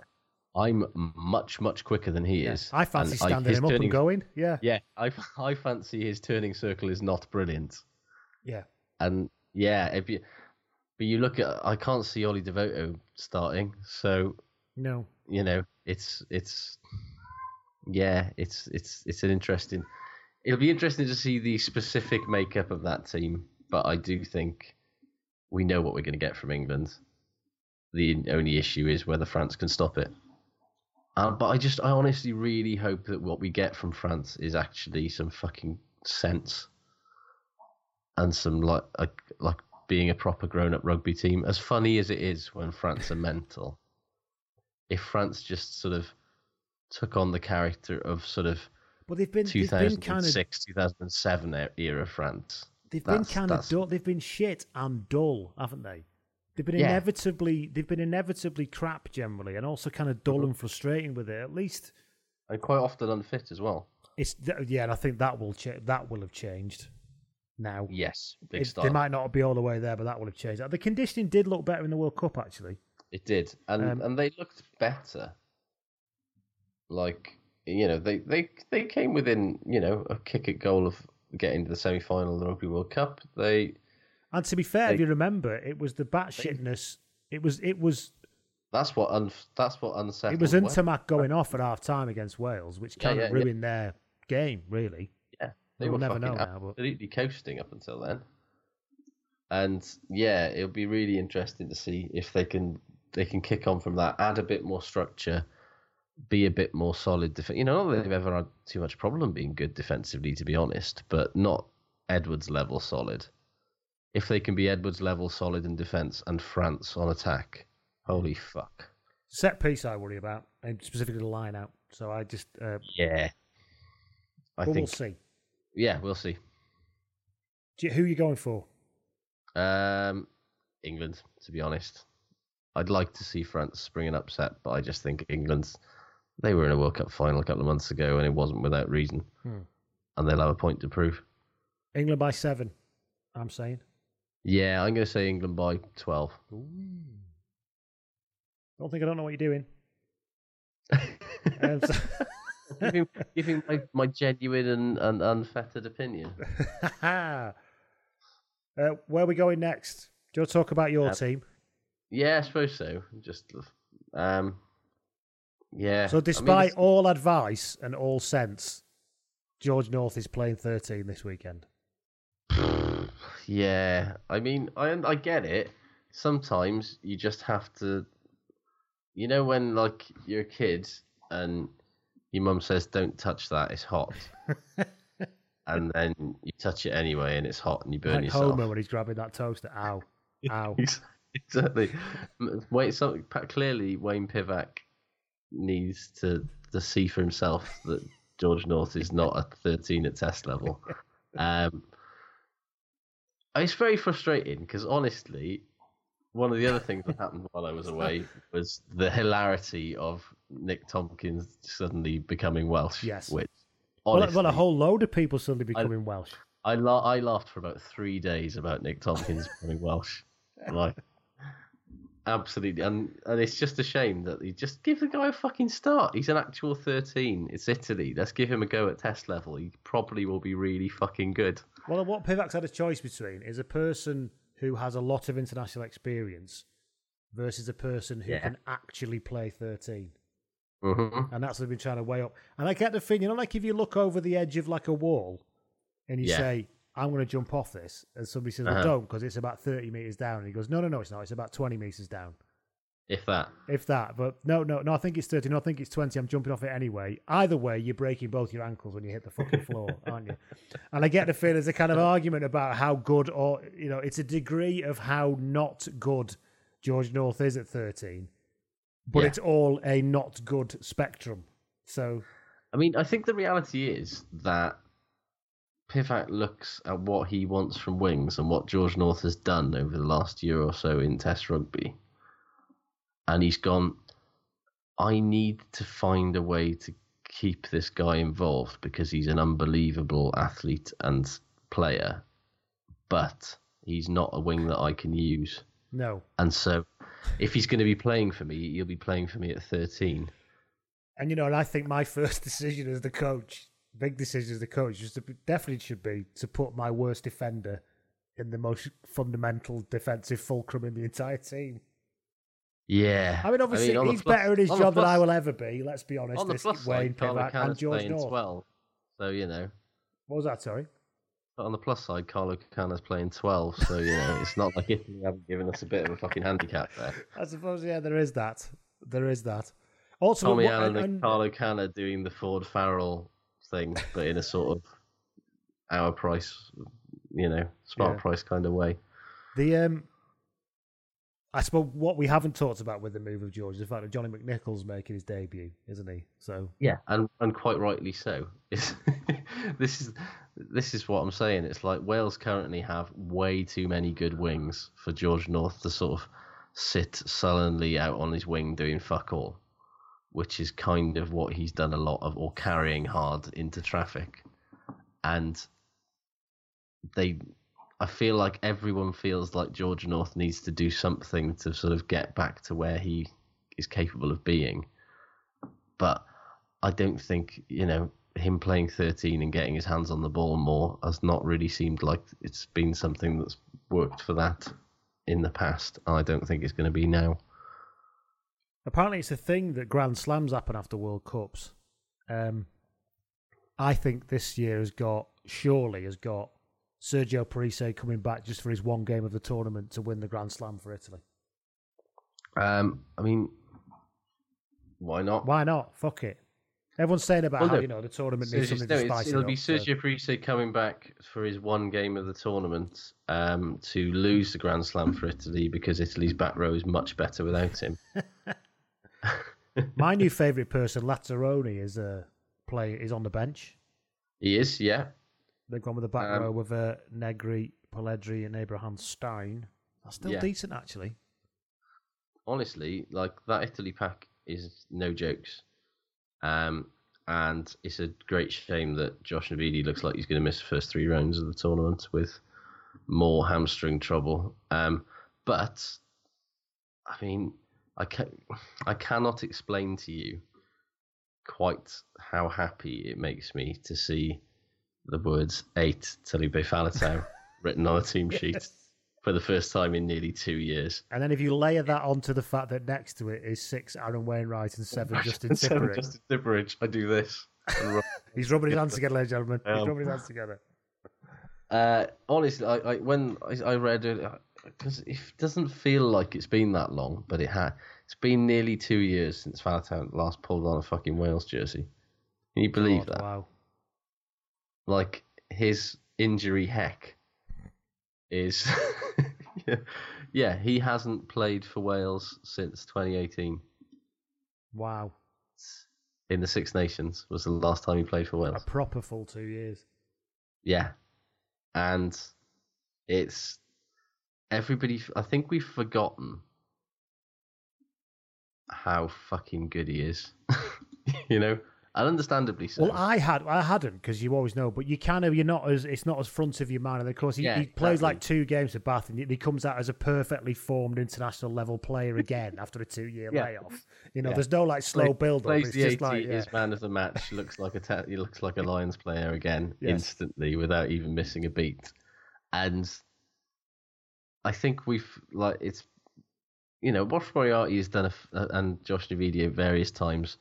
I'm much, much quicker than he yeah. is. I fancy and standing I, him up turning, and going. Yeah, yeah. I, I fancy his turning circle is not brilliant. Yeah, and yeah, if you, but you look at, I can't see Oli Devoto starting. So no, you know, it's it's, yeah, it's it's it's an interesting. It'll be interesting to see the specific makeup of that team, but I do think we know what we're going to get from England. The only issue is whether France can stop it. Uh, but I just, I honestly really hope that what we get from France is actually some fucking sense and some like a, like being a proper grown-up rugby team. As funny as it is when France are mental, if France just sort of took on the character of sort of well, they've been, two thousand six, they've been kind of, two thousand seven era France. They've that's, been kind of dull. They've been shit and dull, haven't they? They've been yeah. inevitably they've been inevitably crap generally, and also kind of dull and frustrating with it. At least, and quite often unfit as well. It's yeah, and I think that will cha- that will have changed now. Yes, big start. They might not be all the way there, but that will have changed. The conditioning did look better in the World Cup, actually. It did, and um, and they looked better. Like you know, they, they they came within you know a kick at goal of getting to the semi final of the Rugby World Cup. They. And to be fair, they, if you remember, it was the batshitness. It was it was. That's what un, that's what unsettled. It was Intermac going off at half time against Wales, which kind yeah, yeah, of ruined yeah. their game, really. Yeah, they we'll were never know now, absolutely but... coasting up until then. And yeah, it'll be really interesting to see if they can they can kick on from that, add a bit more structure, be a bit more solid. Def- you know, not that they've ever had too much problem being good defensively, to be honest, but not Edwards level solid. If they can be Edwards level solid in defence and France on attack, holy fuck! Set piece I worry about, and specifically the line out. So I just uh, yeah, I think we'll see. Yeah, we'll see. You, who are you going for? Um, England, to be honest. I'd like to see France spring an upset, but I just think England's. They were in a World Cup final a couple of months ago, and it wasn't without reason. Hmm. And they'll have a point to prove. England by seven, I'm saying. Yeah, I'm going to say England by twelve. Ooh. Don't think I don't know what you're doing. um, so... giving giving my, my genuine and, and unfettered opinion. uh, where are we going next? Do you want to talk about your um, team? Yeah, I suppose so. Just, um, yeah. So despite I mean, all advice and all sense, George North is playing thirteen this weekend. Yeah, I mean, I I get it. Sometimes you just have to, you know, when like you're a kid and your mum says, "Don't touch that, it's hot," and then you touch it anyway and it's hot and you burn like yourself. Homer when he's grabbing that toaster, ow, ow. Exactly. Wait, so, clearly Wayne Pivac needs to to see for himself that George North is not a thirteen at test level. Um. It's very frustrating because, honestly, one of the other things that happened while I was away was the hilarity of Nick Tompkins suddenly becoming Welsh. Yes. Which, honestly, well, well, a whole load of people suddenly becoming I, Welsh. I, la- I laughed for about three days about Nick Tompkins becoming Welsh. Like, absolutely. And and it's just a shame that you just give the guy a fucking start. He's an actual thirteen. It's Italy. Let's give him a go at test level. He probably will be really fucking good. Well, what Pivac's had a choice between is a person who has a lot of international experience versus a person who yeah. can actually play thirteen. Mm-hmm. And that's what they've been trying to weigh up. And I get the thing, you know, like if you look over the edge of like a wall and you yeah. say, I'm going to jump off this, and somebody says, well, uh-huh. don't, because it's about thirty metres down. And he goes, no, no, no, it's not. It's about twenty metres down. If that. If that. But no, no, no, I think it's thirty. No, I think it's twenty. I'm jumping off it anyway. Either way, you're breaking both your ankles when you hit the fucking floor, aren't you? And I get the feeling there's a kind of argument about how good or, you know, it's a degree of how not good George North is at thirteen. But yeah. it's all a not good spectrum. So. I mean, I think the reality is that Pivac looks at what he wants from wings and what George North has done over the last year or so in Test Rugby. And he's gone, I need to find a way to keep this guy involved because he's an unbelievable athlete and player, but he's not a wing that I can use. No. And so if he's going to be playing for me, he'll be playing for me at thirteen. And, you know, and I think my first decision as the coach, big decision as the coach, just definitely should be to put my worst defender in the most fundamental defensive fulcrum in the entire team. Yeah, I mean, obviously I mean, he's plus, better at his job plus, than I will ever be. Let's be honest. On the plus side, Wayne Pivac and George North. twelve, so you know, what was that? Sorry, But on the plus side, Carlo Cacana's playing twelve, so you know it's not like Italy haven't given us a bit of a fucking handicap there. I suppose, yeah, there is that. There is that. Also, Tommy what, Allen and, and Carlo Cacana doing the Ford Farrell thing, but in a sort of our price, you know, smart yeah. price kind of way. The um, I suppose what we haven't talked about with the move of George is the fact that Johnny McNichol's making his debut, isn't he? So yeah, and and quite rightly so. It's, this is this is what I'm saying. It's like Wales currently have way too many good wings for George North to sort of sit sullenly out on his wing doing fuck all, which is kind of what he's done a lot of, or carrying hard into traffic. And they, I feel like everyone feels like George North needs to do something to sort of get back to where he is capable of being. But I don't think, you know, him playing thirteen and getting his hands on the ball more has not really seemed like it's been something that's worked for that in the past. I don't think it's going to be now. Apparently it's a thing that Grand Slams happen after World Cups. Um, I think this year has got, surely has got, Sergio Parisse coming back just for his one game of the tournament to win the Grand Slam for Italy. Um, I mean, why not? Why not? Fuck it. Everyone's saying about well, how, no, you know, the tournament needs something no, to spice it It'll up, be Sergio so. Parisse coming back for his one game of the tournament um, to lose the Grand Slam for Italy because Italy's back row is much better without him. My new favourite person, Lazzaroni, is uh, play is on the bench. He is, yeah. They've gone with a back um, row with uh, Negri, Pellegrini, and Abraham Stein. That's still yeah. decent, actually. Honestly, like, that Italy pack is no jokes. Um, and it's a great shame that Josh Navidi looks like he's going to miss the first three rounds of the tournament with more hamstring trouble. Um, but, I mean, I can, I cannot explain to you quite how happy it makes me to see the words eight Talibe Faletau written on a team sheet yes. for the first time in nearly two years. And then if you layer that onto the fact that next to it is six Aaron Wainwright and seven Justin Tipperidge. Justin Tipperidge, I do this. Rub- He's rubbing his hands together, ladies and gentlemen. He's um, rubbing his hands together. Uh, honestly, I, I, when I, I read it, because it doesn't feel like it's been that long, but it ha- it's been nearly two years since Faletau last pulled on a fucking Wales jersey. Can you believe God, that? Wow. Like, his injury heck is... yeah. yeah, he hasn't played for Wales since twenty eighteen. Wow. In the Six Nations was the last time he played for Wales. A proper full two years. Yeah. And it's... Everybody... I think we've forgotten how fucking good he is. You know? And understandably so. Well, I had, I hadn't, because you always know. But you kind of, you're not as, it's not as front of your mind. And of course, he, yeah, he plays exactly. like two games with Bath, and he comes out as a perfectly formed international level player again after a two year yeah. layoff. You know, yeah. there's no like slow plays, build up. Plays it's the just eighty, like yeah. is man of the match. Looks like a ta- he looks like a Lions player again yes. instantly without even missing a beat. And I think we've like it's, you know, what Moriarty has done a, and Josh Nvidia various times.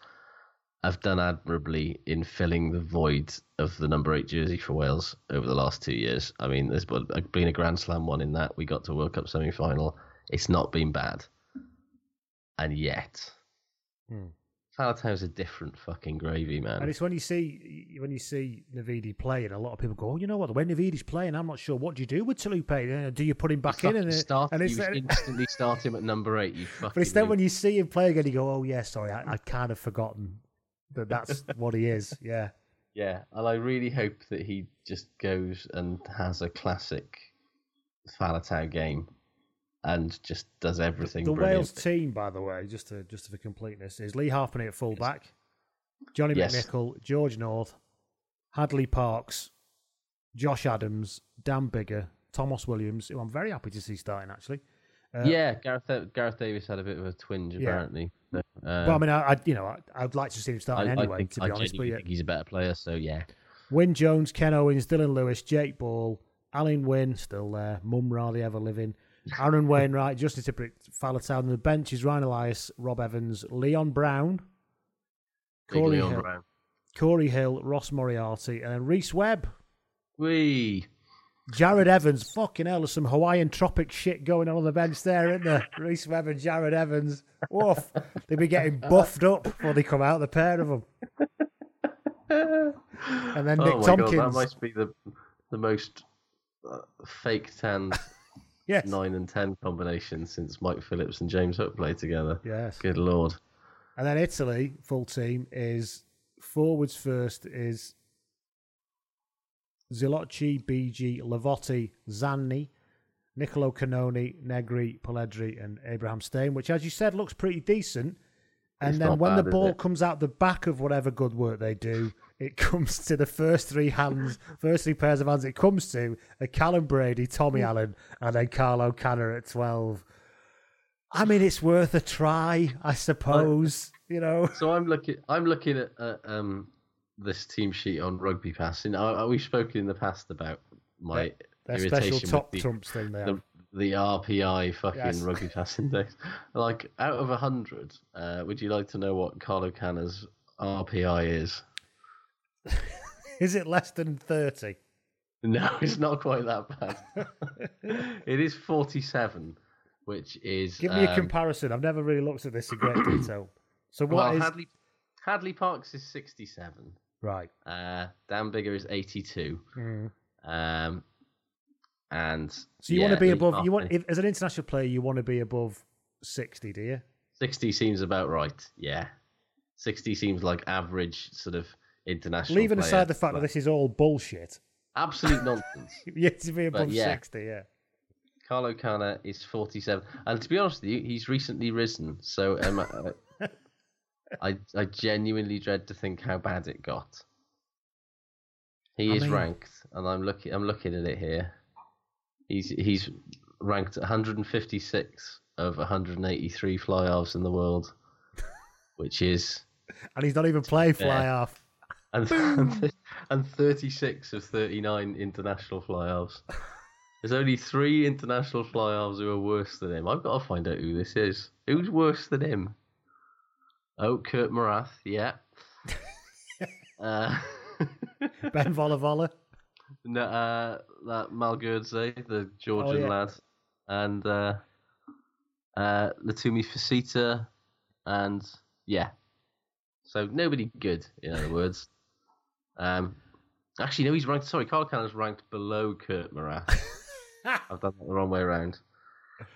I've done admirably in filling the void of the number eight jersey for Wales over the last two years. I mean, there's been a Grand Slam one in that. We got to World Cup semi-final. It's not been bad. And yet, hmm. Faletau's a different fucking gravy, man. And it's when you see when you see Navidi playing, a lot of people go, oh, you know what, when Navidi's playing, I'm not sure. What do you do with Talupe? Do you put him back start, in? And, start, and it's, you and... instantly start him at number eight, you fucking... But it's then when you see him play again, you go, oh, yeah, sorry, I, I kind of forgotten. That that's what he is, yeah. Yeah, and I really hope that he just goes and has a classic Faletau game and just does everything The, the Wales team, by the way, just to, just for completeness, is Lee Halfpenny at fullback, Johnny yes. McNichol, George North, Hadley Parks, Josh Adams, Dan Biggar, Thomas Williams, who I'm very happy to see starting, actually. Uh, yeah, Gareth Gareth Davies had a bit of a twinge, yeah. apparently. So, um, well, I mean, I, I you know, I, I'd like to see him starting I, anyway, I think, to be I honest. But yeah. think he's a better player, so yeah. Wyn Jones, Ken Owens, Dylan Lewis, Jake Ball, Alan Wynne, still there, Mumra, the ever-living, Aaron Wainwright, Justin Tipperick, Faletau, and the bench is Ryan Elias, Rob Evans, Leon Brown, Corey Leon Hill, Brown. Corey Hill, Ross Moriarty, and Rhys Webb. Wee. Jared Evans, fucking hell, there's some Hawaiian tropic shit going on on the bench there, isn't there? Reece Webb and Jared Evans. Woof. They'd be getting buffed up before they come out, the pair of them. And then oh Nick Tompkins. God, that must be the, the most uh, fake tan yes. nine and ten combination since Mike Phillips and James Hook played together. Yes. Good Lord. And then Italy, full team, is forwards first is Zilocci, B G, Lavotti, Zanni, Niccolo Canoni, Negri, Pelledri, and Abraham Stain, which, as you said, looks pretty decent. And it's then when bad, the ball comes out the back of whatever good work they do, it comes to the first three hands, first three pairs of hands it comes to, are Callum Brady, Tommy Allen, and then Carlo Canna at twelve. I mean, it's worth a try, I suppose, I, you know. So I'm looking I'm looking at... Uh, um... this team sheet on Rugby Pass. And I, I, we've spoken in the past about my their irritation special top with the, thing they the, the R P I fucking yes. Rugby Pass index. Like, out of one hundred, uh, would you like to know what Carlo Canna's R P I is? Is it less than thirty? No, it's not quite that bad. It is forty-seven, which is... Give me um, a comparison. I've never really looked at this in great detail. So what well, is... Hadley, Hadley Parks is sixty-seven. Right. Uh, Dan Biggar is eighty-two. Mm. Um, and so you yeah, want to be above. Martin. You want if, as an international player, you want to be above sixty, do you? Sixty seems about right. Yeah, sixty seems like average sort of international. Leaving player, aside the fact that this is all bullshit, absolute nonsense. You have to be above yeah. sixty. Yeah. Carlo Canna is forty-seven, and to be honest with you, he's recently risen. So. Um, I, I genuinely dread to think how bad it got. He I is mean, ranked, and I'm looking. I'm looking at it here. He's he's ranked one hundred fifty-six of one hundred eighty-three fly halves in the world, which is. And he's not even playing fly half. And, and and thirty-six of thirty-nine international fly halves. There's only three international fly halves who are worse than him. I've got to find out who this is. Who's worse than him? Oh, Kurt Morath, yeah. uh, Ben Volavola. No, uh, that Malgurdze, the Georgian oh, yeah. lad. And uh, uh, Latoumi Fasita. And, yeah. So, nobody good, in other words. Um, Actually, no, he's ranked... Sorry, Carl Canna's ranked below Kurt Morath. I've done that the wrong way around.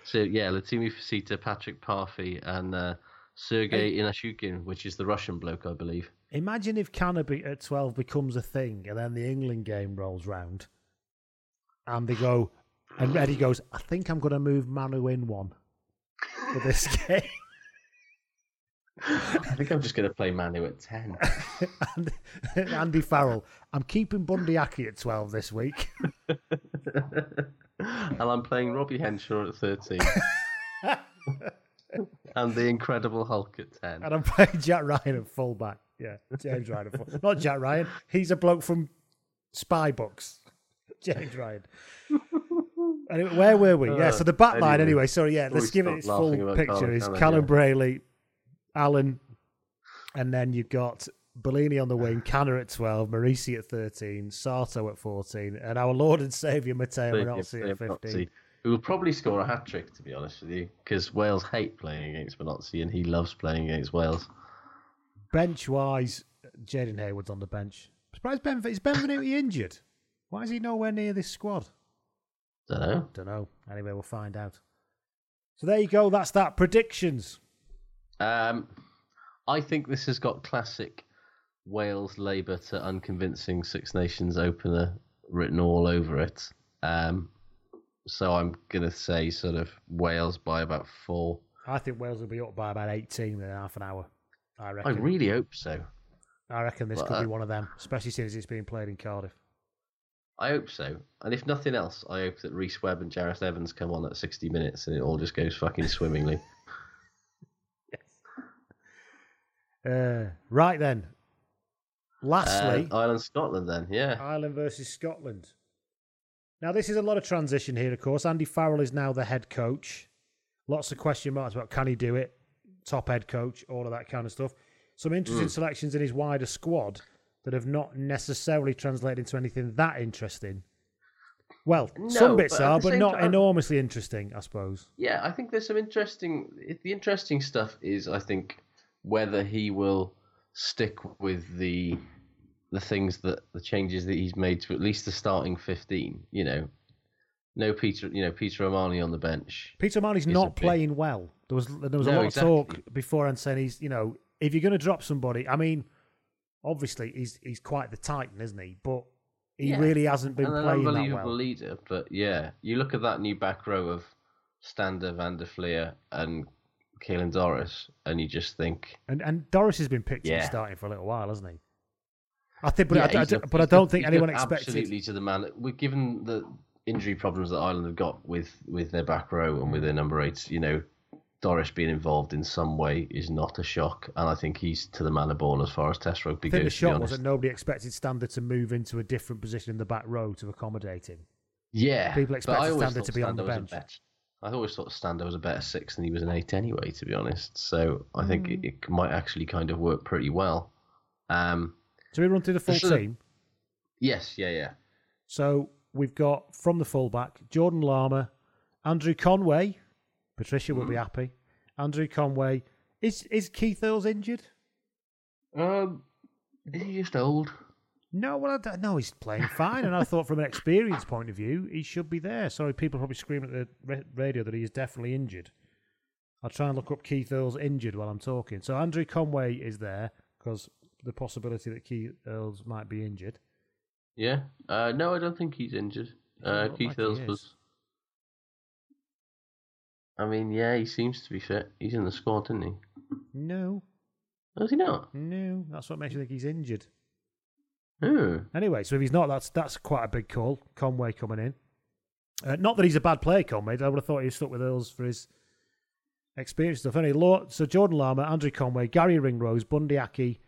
So, yeah, Latoumi Fasita, Patrick Parfy, and... Uh, Sergei Inashukin, which is the Russian bloke, I believe. Imagine if Canna at twelve becomes a thing and then the England game rolls round and they go, and Eddie goes, I think I'm going to move Manu in one for this game. I think I'm just going to play Manu at ten. and, and Andy Farrell, I'm keeping Bundyaki at twelve this week. And I'm playing Robbie Henshaw at thirteen. And the Incredible Hulk at ten. And I'm playing Jack Ryan at fullback. Yeah, James Ryan at fullback. Not Jack Ryan. He's a bloke from Spy Books. James Ryan. Anyway, where were we? Yeah, so the back anyway, line, anyway. Sorry, yeah, let's give it its full picture. Is Callum yeah. Braley, Allen, and then you've got Bellini on the wing, Canna at twelve, Marisi at thirteen, Sarto at fourteen, and our Lord and Saviour Matteo Ranozzi at fifteen. Who will probably score a hat-trick, to be honest with you, because Wales hate playing against Benozzi and he loves playing against Wales. Bench-wise, Jaden Hayward's on the bench. I'm surprised Ben... Is Benvenuti injured? Why is he nowhere near this squad? Don't know. Don't know. Anyway, we'll find out. So there you go. That's that. Predictions. Um, I think this has got classic Wales Labour to unconvincing Six Nations opener written all over it. Um... So I'm going to say sort of Wales by about four. I think Wales will be up by about eighteen in half an hour, I reckon. I really hope so. I reckon this but, could uh, be one of them, especially since it's being played in Cardiff. I hope so. And if nothing else, I hope that Reece Webb and Jareth Evans come on at sixty minutes and it all just goes fucking swimmingly. Yes. Uh, right then. Lastly... Uh, Ireland-Scotland then, yeah. Ireland versus Scotland. Now, this is a lot of transition here, of course. Andy Farrell is now the head coach. Lots of question marks about can he do it, top head coach, all of that kind of stuff. Some interesting mm. selections in his wider squad that have not necessarily translated into anything that interesting. Well, no, some bits are, but not time, enormously interesting, I suppose. Yeah, I think there's some interesting... The interesting stuff is, I think, whether he will stick with the the things that... The changes that he's made to at least the starting fifteen, you know. No Peter, you know, Peter Omani on the bench. Peter Omani's not playing big... well. There was there was no, a lot exactly. of talk beforehand saying he's, you know, if you're going to drop somebody... I mean, obviously, he's he's quite the Titan, isn't he? But... He yeah. really hasn't been and playing that well. An unbelievable leader, but yeah, you look at that new back row of Stander, Van der Fleer, and Caelan Doris, and you just think. And and Doris has been picked yeah. starting for a little while, hasn't he? I think, but yeah, I, I, a, but I don't a, think anyone expected absolutely to the man. We're given the injury problems that Ireland have got with with their back row and with their number eights. You know, Doris being involved in some way is not a shock, and I think he's to the man of ball as far as Test rugby goes. I think the shock was that nobody expected Stander to move into a different position in the back row to accommodate him. Yeah, people expected Stander to be on the bench. I always thought Stander was a better six than he was an eight anyway, to be honest. So I think mm. it, it might actually kind of work pretty well. Um, so we run through the full team. Yes, yeah, yeah. So we've got from the fullback Jordan Lama, Andrew Conway. Patricia will be happy. Andrew Conway. Is is Keith Earls injured? Um, is he just old? No, well, I don't, no, he's playing fine. And I thought from an experience point of view, he should be there. Sorry, people are probably screaming at the radio that he is definitely injured. I'll try and look up Keith Earls injured while I'm talking. So Andrew Conway is there because the possibility that Keith Earls might be injured. Yeah. Uh, no, I don't think he's injured. Uh, Keith like Earls was... I mean, yeah, he seems to be fit. He's in the squad, isn't he? No. Is he not? No. That's what makes you think he's injured. Oh. Anyway, so if he's not, that's that's quite a big call. Conway coming in. Uh, not that he's a bad player, Conway. I would have thought he was stuck with Earls for his experience stuff. Anyway, so Jordan Lama, Andrew Conway, Gary Ringrose, Bundy Aki,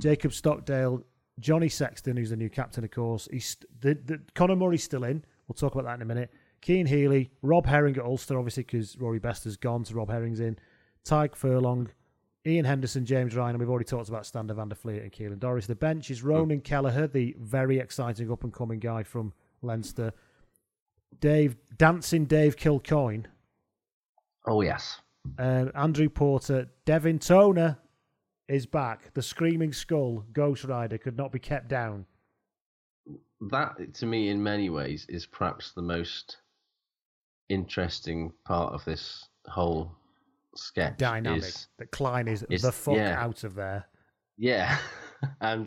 Jacob Stockdale, Johnny Sexton, who's the new captain, of course. He's the, the Conor Murray's still in. We'll talk about that in a minute. Keane Healy, Rob Herring at Ulster, obviously, because Rory Best has gone, so Rob Herring's in. Tyke Furlong, Ian Henderson, James Ryan, and we've already talked about Stander, Van der Fleer and Keelan Doris. The bench is Ronan mm. Kelleher, the very exciting up-and-coming guy from Leinster. Dave, Dancing Dave Kilcoyne. Oh, yes. Um, Andrew Porter, Devin Toner is back. The Screaming Skull, Ghost Rider, could not be kept down. That, to me, in many ways, is perhaps the most... interesting part of this whole sketch dynamic is, that Klein is, is the fuck yeah. out of there. Yeah, and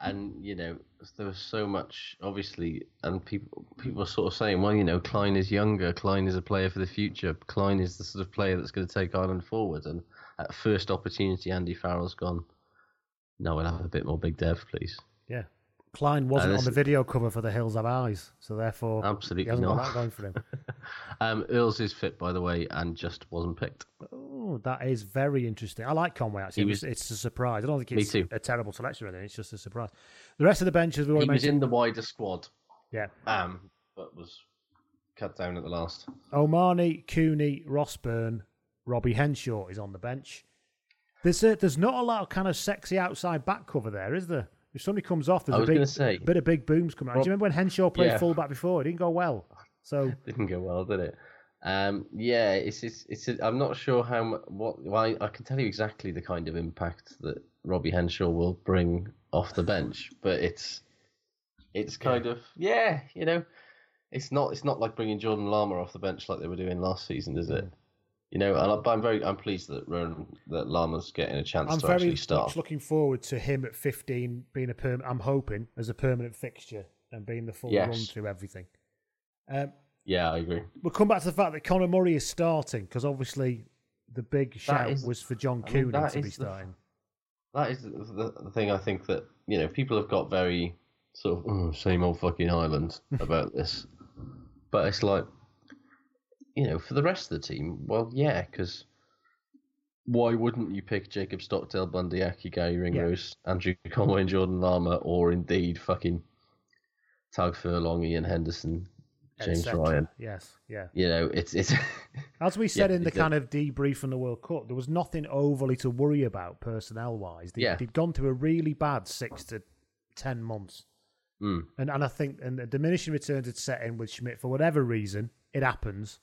and you know there was so much obviously, and people people are sort of saying, well, you know, Klein is younger, Klein is a player for the future, Klein is the sort of player that's going to take Ireland forward. And at first opportunity, Andy Farrell's gone. No, we'll have a bit more Big Dev, please. Yeah, Klein wasn't uh, on the video cover for The Hills Have Eyes, so therefore absolutely he hasn't not. got that going for him. um, Earls is fit, by the way, and just wasn't picked. Oh, that is very interesting. I like Conway, actually. Was, it's a surprise. I don't think it's a terrible selection, really. It's just a surprise. The rest of the bench, as we already mentioned... He was in the wider squad, yeah, um, but was cut down at the last. Omani, Cooney, Rossburn, Robbie Henshaw is on the bench. There's, a, there's not a lot of kind of sexy outside back cover there, is there? If somebody comes off, there's a big, say, bit of big booms coming out. Rob, do you remember when Henshaw played yeah. fullback before? It didn't go well. So didn't go well, did it? Um, yeah, it's it's. it's a, I'm not sure how what. Well, I can tell you exactly the kind of impact that Robbie Henshaw will bring off the bench, but it's it's kind yeah. of yeah, you know, it's not it's not like bringing Jordan Lama off the bench like they were doing last season, is it? You know, and I'm very, I'm pleased that Ronan, that Lama's getting a chance I'm to actually start. I'm very much looking forward to him at fifteen being a perm. I'm hoping as a permanent fixture and being the full yes. run through everything. Um, yeah, I agree. We'll come back to the fact that Conor Murray is starting because obviously the big that shout is, was for John I mean, Cooney to be the, starting. That is the, the thing I think that you know people have got very sort of oh, same old fucking Ireland about this, but it's like. You know, for the rest of the team, well, yeah, because why wouldn't you pick Jacob Stockdale, Bundy Aki, Gary Ringrose, yeah. Andrew Conway, and Jordan Lama, or indeed fucking Tag Furlong, Ian Henderson, James Ryan? Yes, yeah. You know, it's it's as we said yeah, in the kind of debrief from the World Cup, there was nothing overly to worry about personnel wise. They, yeah. they'd gone through a really bad six to ten months. Mm. And and I think and the diminishing returns had set in with Schmidt for whatever reason. It happens.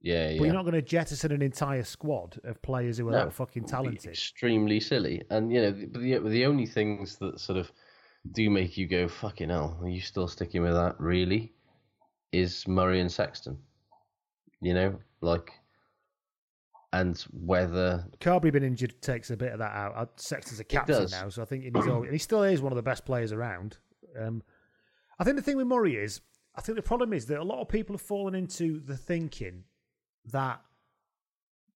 Yeah, but yeah. But you're not going to jettison an entire squad of players who are no, that fucking talented. Extremely silly. And, you know, the, the the only things that sort of do make you go, fucking hell, are you still sticking with that, really, is Murray and Sexton. You know, like... And whether Carberry been injured takes a bit of that out. Sexton's a captain now, so I think in his own, and he still is one of the best players around. Um, I think the thing with Murray is, I think the problem is that a lot of people have fallen into the thinking that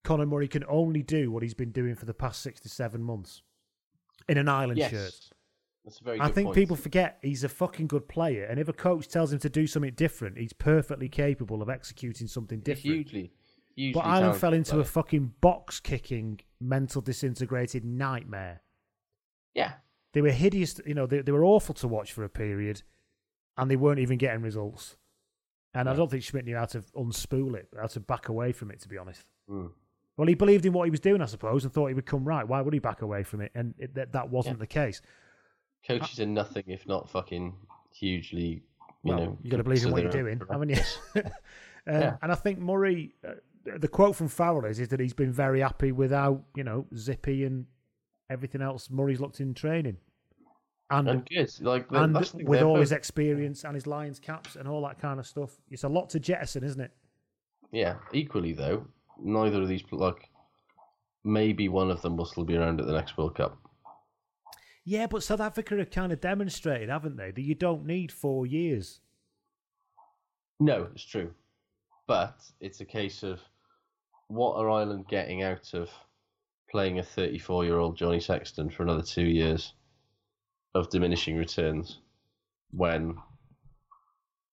Conor Murray can only do what he's been doing for the past six to seven months in an Ireland yes. shirt. That's a very good I think point. People forget he's a fucking good player, and if a coach tells him to do something different, he's perfectly capable of executing something different. Hugely. But Ireland fell into player. a fucking box-kicking, mental disintegrated nightmare. Yeah. They were hideous, you know, they, they were awful to watch for a period, and they weren't even getting results. And yeah. I don't think Schmidt knew how to unspool it, how to back away from it, to be honest. Mm. Well, he believed in what he was doing, I suppose, and thought he would come right. Why would he back away from it? And it, that, that wasn't yeah. the case. Coaches I, are nothing if not fucking hugely, you well, know... You've got to believe in what you're doing, haven't you? uh, yeah. And I think Murray... Uh, the quote from Farrell is, is that he's been very happy with how, you know, zippy and everything else Murray's looked in training. And, and good. Like, and with all both... his experience and his Lions caps and all that kind of stuff. It's a lot to jettison, isn't it? Yeah. Equally, though, neither of these, like, maybe one of them will still be around at the next World Cup. Yeah, but South Africa have kind of demonstrated, haven't they, that you don't need four years. No, it's true. But it's a case of, what are Ireland getting out of playing a thirty-four-year-old Johnny Sexton for another two years of diminishing returns when,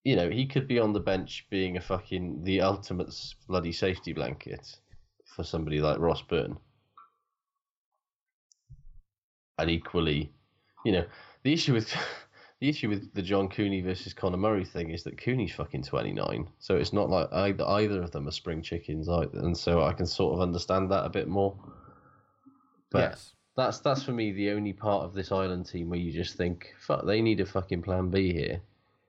you know, he could be on the bench being a fucking, the ultimate bloody safety blanket for somebody like Ross Burton. And equally, you know, the issue with... The issue with the John Cooney versus Conor Murray thing is that Cooney's fucking twenty-nine, so it's not like either, either of them are spring chickens either, and so I can sort of understand that a bit more. But yes. that's that's for me the only part of this Ireland team where you just think, fuck, they need a fucking plan B here.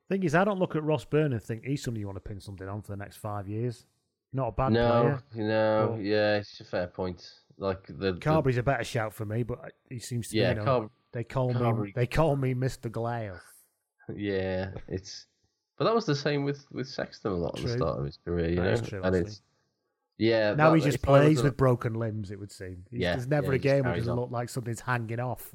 Thing is, I don't look at Ross Byrne and think he's somebody you want to pin something on for the next five years. Not a bad no, player. No, no, yeah, it's a fair point. Like the Carberry's the... a better shout for me, but he seems to yeah, be. You know, Car- They call Carberry. me. They call me Mister Glail. Yeah, it's. But that was the same with, with Sexton a lot true. at the start of his career, you that know. Is true, and it's, yeah. Now that, he just plays with a... broken limbs. It would seem. He's, yeah, there's never yeah, a game where it doesn't on. look like something's hanging off.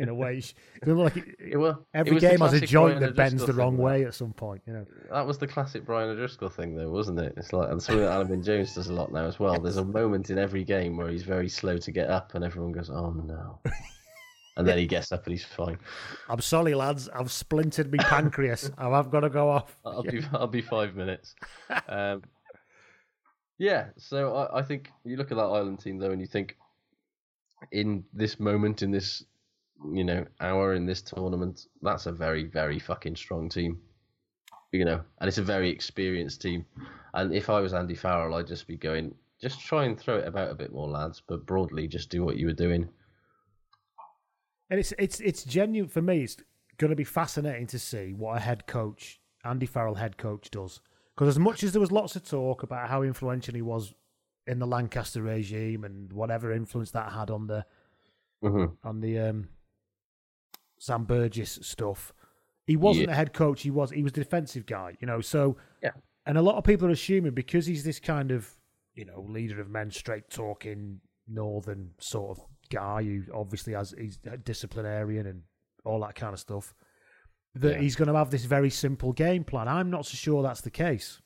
In a way, like it, it, well, every game has a joint Brian that bends O'Driscoll the wrong thing, way though. At some point. You know. That was the classic Brian O'Driscoll thing, though, wasn't it? It's like, and something that Alan Jones does a lot now as well. There's a moment in every game where he's very slow to get up, and everyone goes, "Oh no." And then he gets up and he's fine. I'm sorry, lads. I've splintered my pancreas. I've got to go off. I'll be, I'll be five minutes. Um, yeah, so I, I think you look at that Ireland team, though, and you think in this moment, in this, you know, hour, in this tournament, that's a very, very fucking strong team. You know, and it's a very experienced team. And if I was Andy Farrell, I'd just be going, just try and throw it about a bit more, lads, but broadly, just do what you were doing. And it's it's it's genuine for me. It's going to be fascinating to see what a head coach, Andy Farrell head coach, does. Because as much as there was lots of talk about how influential he was in the Lancaster regime and whatever influence that had on the mm-hmm. on the um, Sam Burgess stuff, he wasn't yeah. a head coach. He was he was a defensive guy, you know. So yeah. and a lot of people are assuming because he's this kind of, you know, leader of men, straight talking northern sort of guy who obviously has he's a disciplinarian and all that kind of stuff, that yeah. he's going to have this very simple game plan. I'm not so sure that's the case.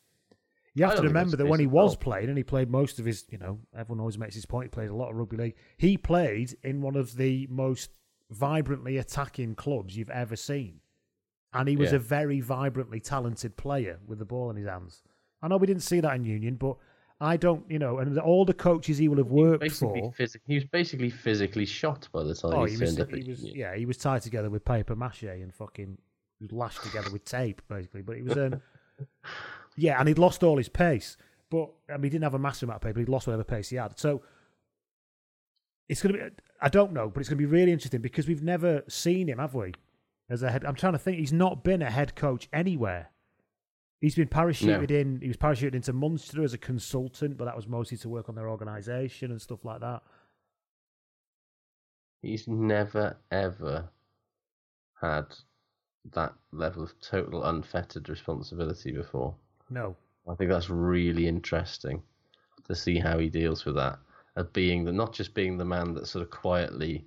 You have to remember that when he was playing, and he played most of his, you know, everyone always makes his point, he played a lot of rugby league, he played in one of the most vibrantly attacking clubs you've ever seen. And he was yeah. a very vibrantly talented player with the ball in his hands. I know we didn't see that in Union, but I don't, you know, and all the coaches he will have worked for. Phys- he was basically physically shot by the time oh, he turned up. He was, yeah, he was tied together with paper mache and fucking was lashed together with tape, basically. But he was, um, yeah, and he'd lost all his pace. But I mean, he didn't have a massive amount of pace, but he'd lost whatever pace he had. So it's going to be, I don't know, but it's going to be really interesting because we've never seen him, have we? as a head. I'm trying to think. He's not been a head coach anywhere. He's been parachuted no. in. He was parachuted into Munster as a consultant, but that was mostly to work on their organisation and stuff like that. He's never, ever had that level of total unfettered responsibility before. No. I think that's really interesting to see how he deals with that. Of being the, not just being the man that sort of quietly,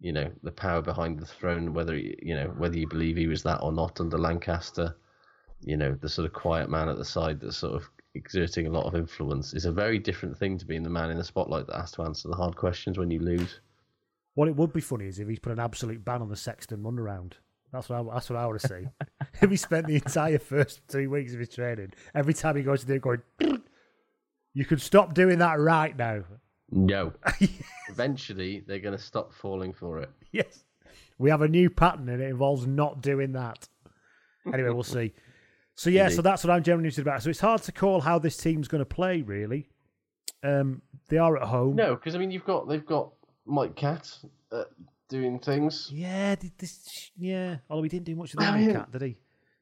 you know, the power behind the throne, whether, you know, whether you believe he was that or not under Lancaster, you know, the sort of quiet man at the side that's sort of exerting a lot of influence is a very different thing to being the man in the spotlight that has to answer the hard questions when you lose. What it would be funny is if he's put an absolute ban on the Sexton run around. That's what I, that's what I want to see. If he spent the entire first three weeks of his training, every time he goes to do it going, you can stop doing that right now. No. Yes. Eventually, they're going to stop falling for it. Yes. We have a new pattern, and it involves not doing that. Anyway, we'll see. So, yeah, Indeed. So that's what I'm generally interested about. So it's hard to call how this team's going to play, really. Um, they are at home. No, because, I mean, you've got they've got Mike Catt uh, doing things. Yeah, this, yeah. Although he didn't do much of that, I mean, Cat, did he?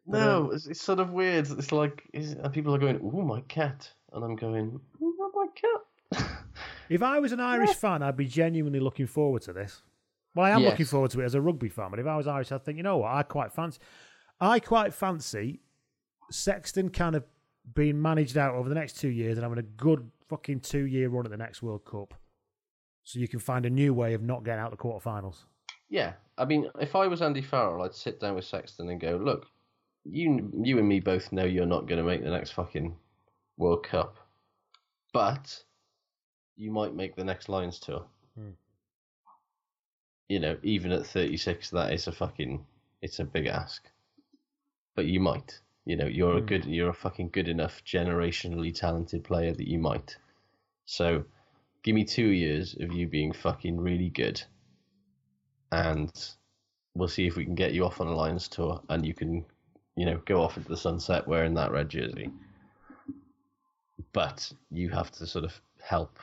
But, no, um, it's, it's sort of weird. It's like is, people are going, "Ooh, my cat," and I'm going, "Ooh, my cat." If I was an Irish yeah. fan, I'd be genuinely looking forward to this. Well, I am yes. looking forward to it as a rugby fan, but if I was Irish, I'd think, you know what, I quite fancy, I quite fancy Sexton kind of being managed out over the next two years and having a good fucking two-year run at the next World Cup. So you can find a new way of not getting out the quarterfinals. Yeah. I mean, if I was Andy Farrell, I'd sit down with Sexton and go, look, you you and me both know you're not going to make the next fucking World Cup, but you might make the next Lions tour. Hmm. You know, even at thirty-six, that is a fucking, it's a big ask. But you might. You know, you're hmm. a good, you're a fucking good enough generationally talented player that you might. So... give me two years of you being fucking really good, and we'll see if we can get you off on a Lions tour and you can, you know, go off into the sunset wearing that red jersey. But you have to sort of help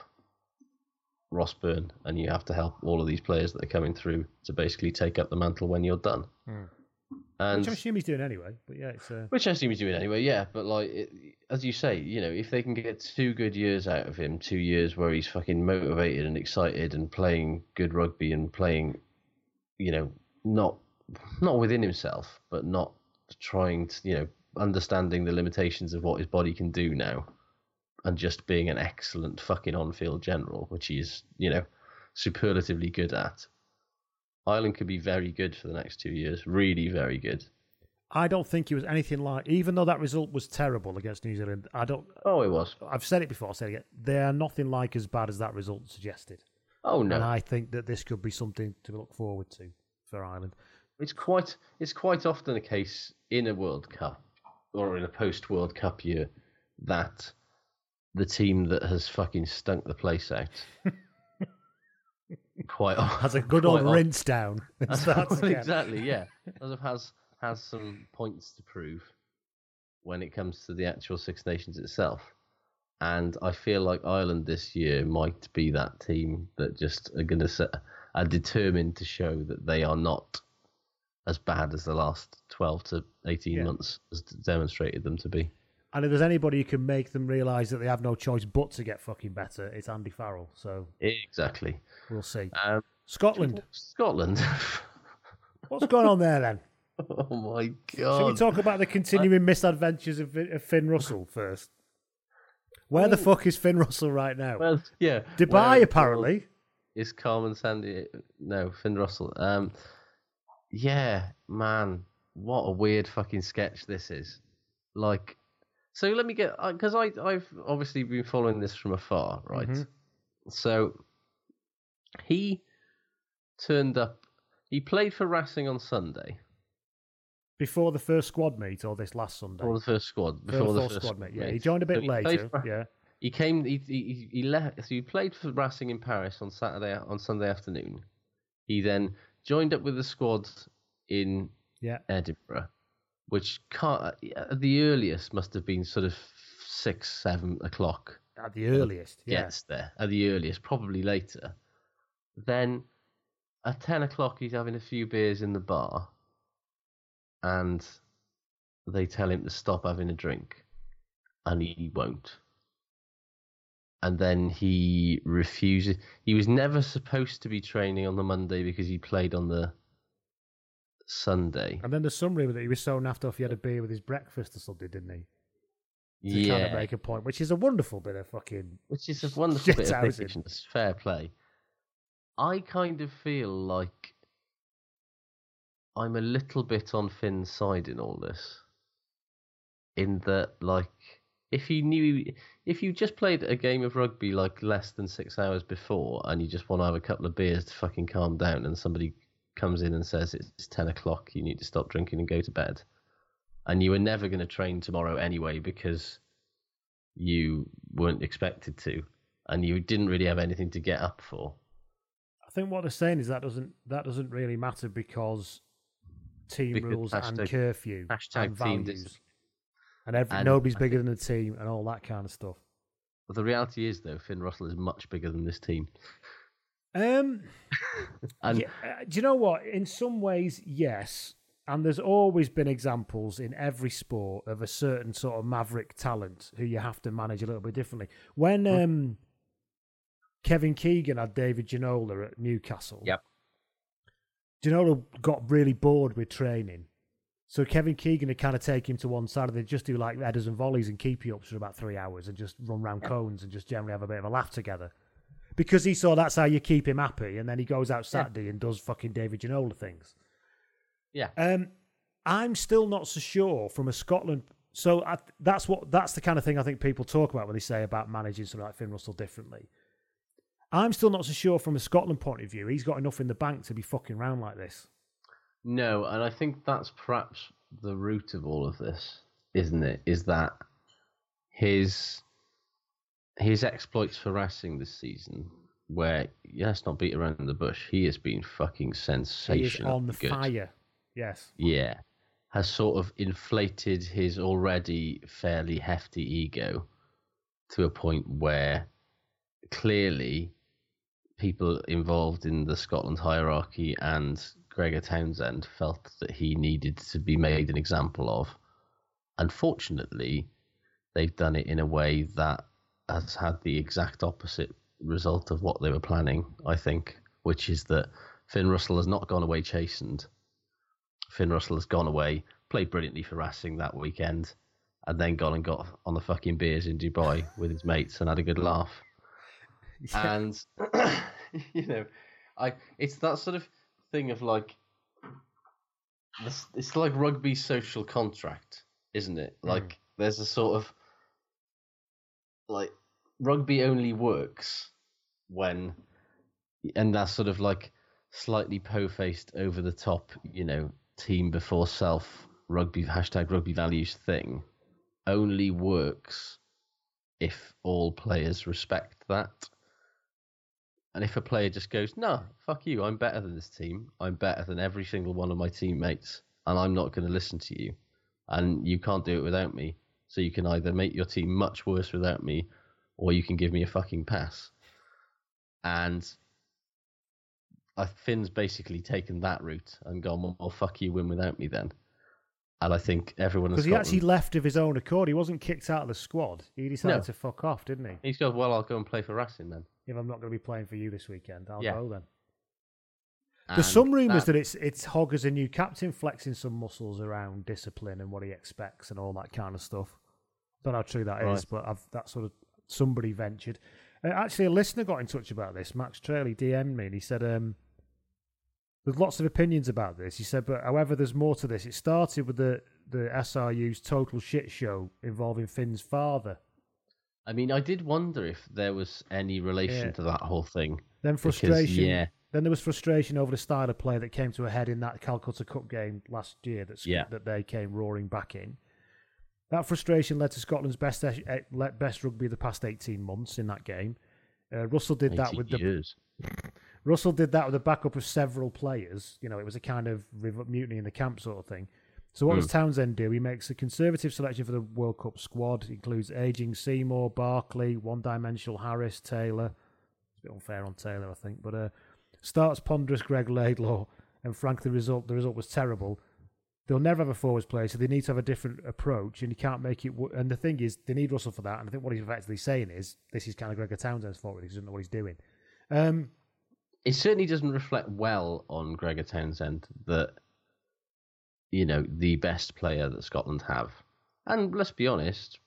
Ross Byrne and you have to help all of these players that are coming through to basically take up the mantle when you're done. Mm. And, which I assume he's doing anyway, but yeah, it's uh... which I assume he's doing anyway, yeah. But like, it, as you say, you know, if they can get two good years out of him, two years where he's fucking motivated and excited and playing good rugby and playing, you know, not not within himself, but not trying to, you know, understanding the limitations of what his body can do now, and just being an excellent fucking on-field general, which he is, you know, superlatively good at. Ireland could be very good for the next two years. Really very good. I don't think it was anything like... even though that result was terrible against New Zealand, I don't... Oh, it was. I've said it before, I'll say it. They are nothing like as bad as that result suggested. Oh, no. And I think that this could be something to look forward to for Ireland. It's quite, it's quite often a case in a World Cup or in a post-World Cup year that the team that has fucking stunk the place out... quite off, has a good old off. rinse down. Well, exactly, yeah. has has some points to prove when it comes to the actual Six Nations itself, and I feel like Ireland this year might be that team that just are going to are determined to show that they are not as bad as the last twelve to eighteen yeah. months has demonstrated them to be. And if there's anybody who can make them realise that they have no choice but to get fucking better, it's Andy Farrell. So exactly, we'll see. Um, Scotland, Scotland. What's going on there then? Oh my God! Should we talk about the continuing misadventures of, of Finn Russell first? Where Ooh. the fuck is Finn Russell right now? Well, yeah, Dubai Where apparently. Is Carmen Sandiego? No, Finn Russell. Um, yeah, man, what a weird fucking sketch this is. Like. So let me get, because I I've obviously been following this from afar, right? Mm-hmm. So he turned up. He played for Racing on Sunday before the first squad meet, or this last Sunday. Before the first squad, before, before the first squad meet. meet. Yeah, he joined a bit so later. For, yeah, he came. He, he he left. So he played for Racing in Paris on Saturday on Sunday afternoon. He then joined up with the squad in yeah. Edinburgh. Which can't, at the earliest must have been sort of six, seven o'clock. At the earliest, yeah. Gets there at the earliest, probably later. Then at ten o'clock, he's having a few beers in the bar, and they tell him to stop having a drink, and he won't. And then he refuses. He was never supposed to be training on the Monday because he played on the Sunday. And then there's some rumour that he was so naffed off he had a beer with his breakfast or something, didn't he? To yeah. kind of make a point, which is a wonderful bit of fucking... Which is a wonderful bit of patience. Fair play. I kind of feel like I'm a little bit on Finn's side in all this. In that, like... If you knew, if you just played a game of rugby like less than six hours before, and you just want to have a couple of beers to fucking calm down, and somebody comes in and says it's ten o'clock, you need to stop drinking and go to bed, and you were never going to train tomorrow anyway because you weren't expected to, and you didn't really have anything to get up for. I think what they're saying is that doesn't that doesn't really matter because team because rules hashtag, and curfew hashtag and values. And, every, and nobody's bigger than the team and all that kind of stuff. But the reality is, though, Finn Russell is much bigger than this team. Um, and yeah, uh, do you know what? In some ways, yes. And there's always been examples in every sport of a certain sort of maverick talent who you have to manage a little bit differently. When um, Kevin Keegan had David Ginola at Newcastle, yep. Ginola got really bored with training. So Kevin Keegan would kind of take him to one side and they'd just do like headers and volleys and keep you up for about three hours and just run round cones and just generally have a bit of a laugh together. Because he saw that's how you keep him happy, and then he goes out Saturday yeah. and does fucking David Ginola things. Yeah. Um, I'm still not so sure from a Scotland... So I, that's what that's the kind of thing I think people talk about when they say about managing something like Finn Russell differently. I'm still not so sure from a Scotland point of view. He's got enough in the bank to be fucking round like this. No, and I think that's perhaps the root of all of this, isn't it? Is that his his exploits for Racing this season, where, yeah, let's not beat around the bush, he has been fucking sensational. He is on the good. fire, yes. Yeah, has sort of inflated his already fairly hefty ego to a point where clearly people involved in the Scotland hierarchy and Gregor Townsend felt that he needed to be made an example of. Unfortunately, they've done it in a way that has had the exact opposite result of what they were planning, I think, which is that Finn Russell has not gone away chastened. Finn Russell has gone away, played brilliantly for Racing that weekend, and then gone and got on the fucking beers in Dubai with his mates and had a good laugh. Yeah. And, you know, I it's that sort of thing of like, it's like rugby social contract, isn't it? Like mm. there's a sort of like rugby only works when, and that sort of like slightly po-faced over the top, you know, team before self rugby hashtag rugby values thing only works if all players respect that. And if a player just goes, no, fuck you, I'm better than this team, I'm better than every single one of my teammates, and I'm not going to listen to you, and you can't do it without me, so you can either make your team much worse without me, or you can give me a fucking pass. And Finn's basically taken that route and gone, well, fuck you, win without me then. And I think everyone in Scotland... Because he actually left of his own accord. He wasn't kicked out of the squad. He decided no. to fuck off, didn't he? He's gone, well, I'll go and play for Racing then. If I'm not going to be playing for you this weekend, I'll yeah. go then. And there's some rumours that, that it's it's Hogg as a new captain flexing some muscles around discipline and what he expects and all that kind of stuff. Don't know how true that right. is, but I've, that sort of somebody ventured. Uh, actually, a listener got in touch about this. Max Traley D M'd me and he said, um, there's lots of opinions about this. He said, but however, there's more to this. It started with the, the S R U's total shit show involving Finn's father. I mean, I did wonder if there was any relation yeah. to that whole thing. Then frustration. Because, yeah. Then there was frustration over the style of play that came to a head in that Calcutta Cup game last year that, yeah. that they came roaring back in. That frustration led to Scotland's best best rugby of the past eighteen months in that game. Uh, Russell did that with years. the Russell did that with the backup of several players. You know, it was a kind of mutiny in the camp sort of thing. So what does Townsend do? He makes a conservative selection for the World Cup squad. It includes ageing Seymour, Barkley, one-dimensional Harris, Taylor. It's a bit unfair on Taylor, I think. But uh, starts ponderous Greg Laidlaw, and frankly, the result the result was terrible. They'll never have a forwards play, so they need to have a different approach, and you can't make it... W- and the thing is, they need Russell for that, and I think what he's effectively saying is, this is kind of Gregor Townsend's fault, because he doesn't know what he's doing. Um, it certainly doesn't reflect well on Gregor Townsend that, you know, the best player that Scotland have. And let's be honest,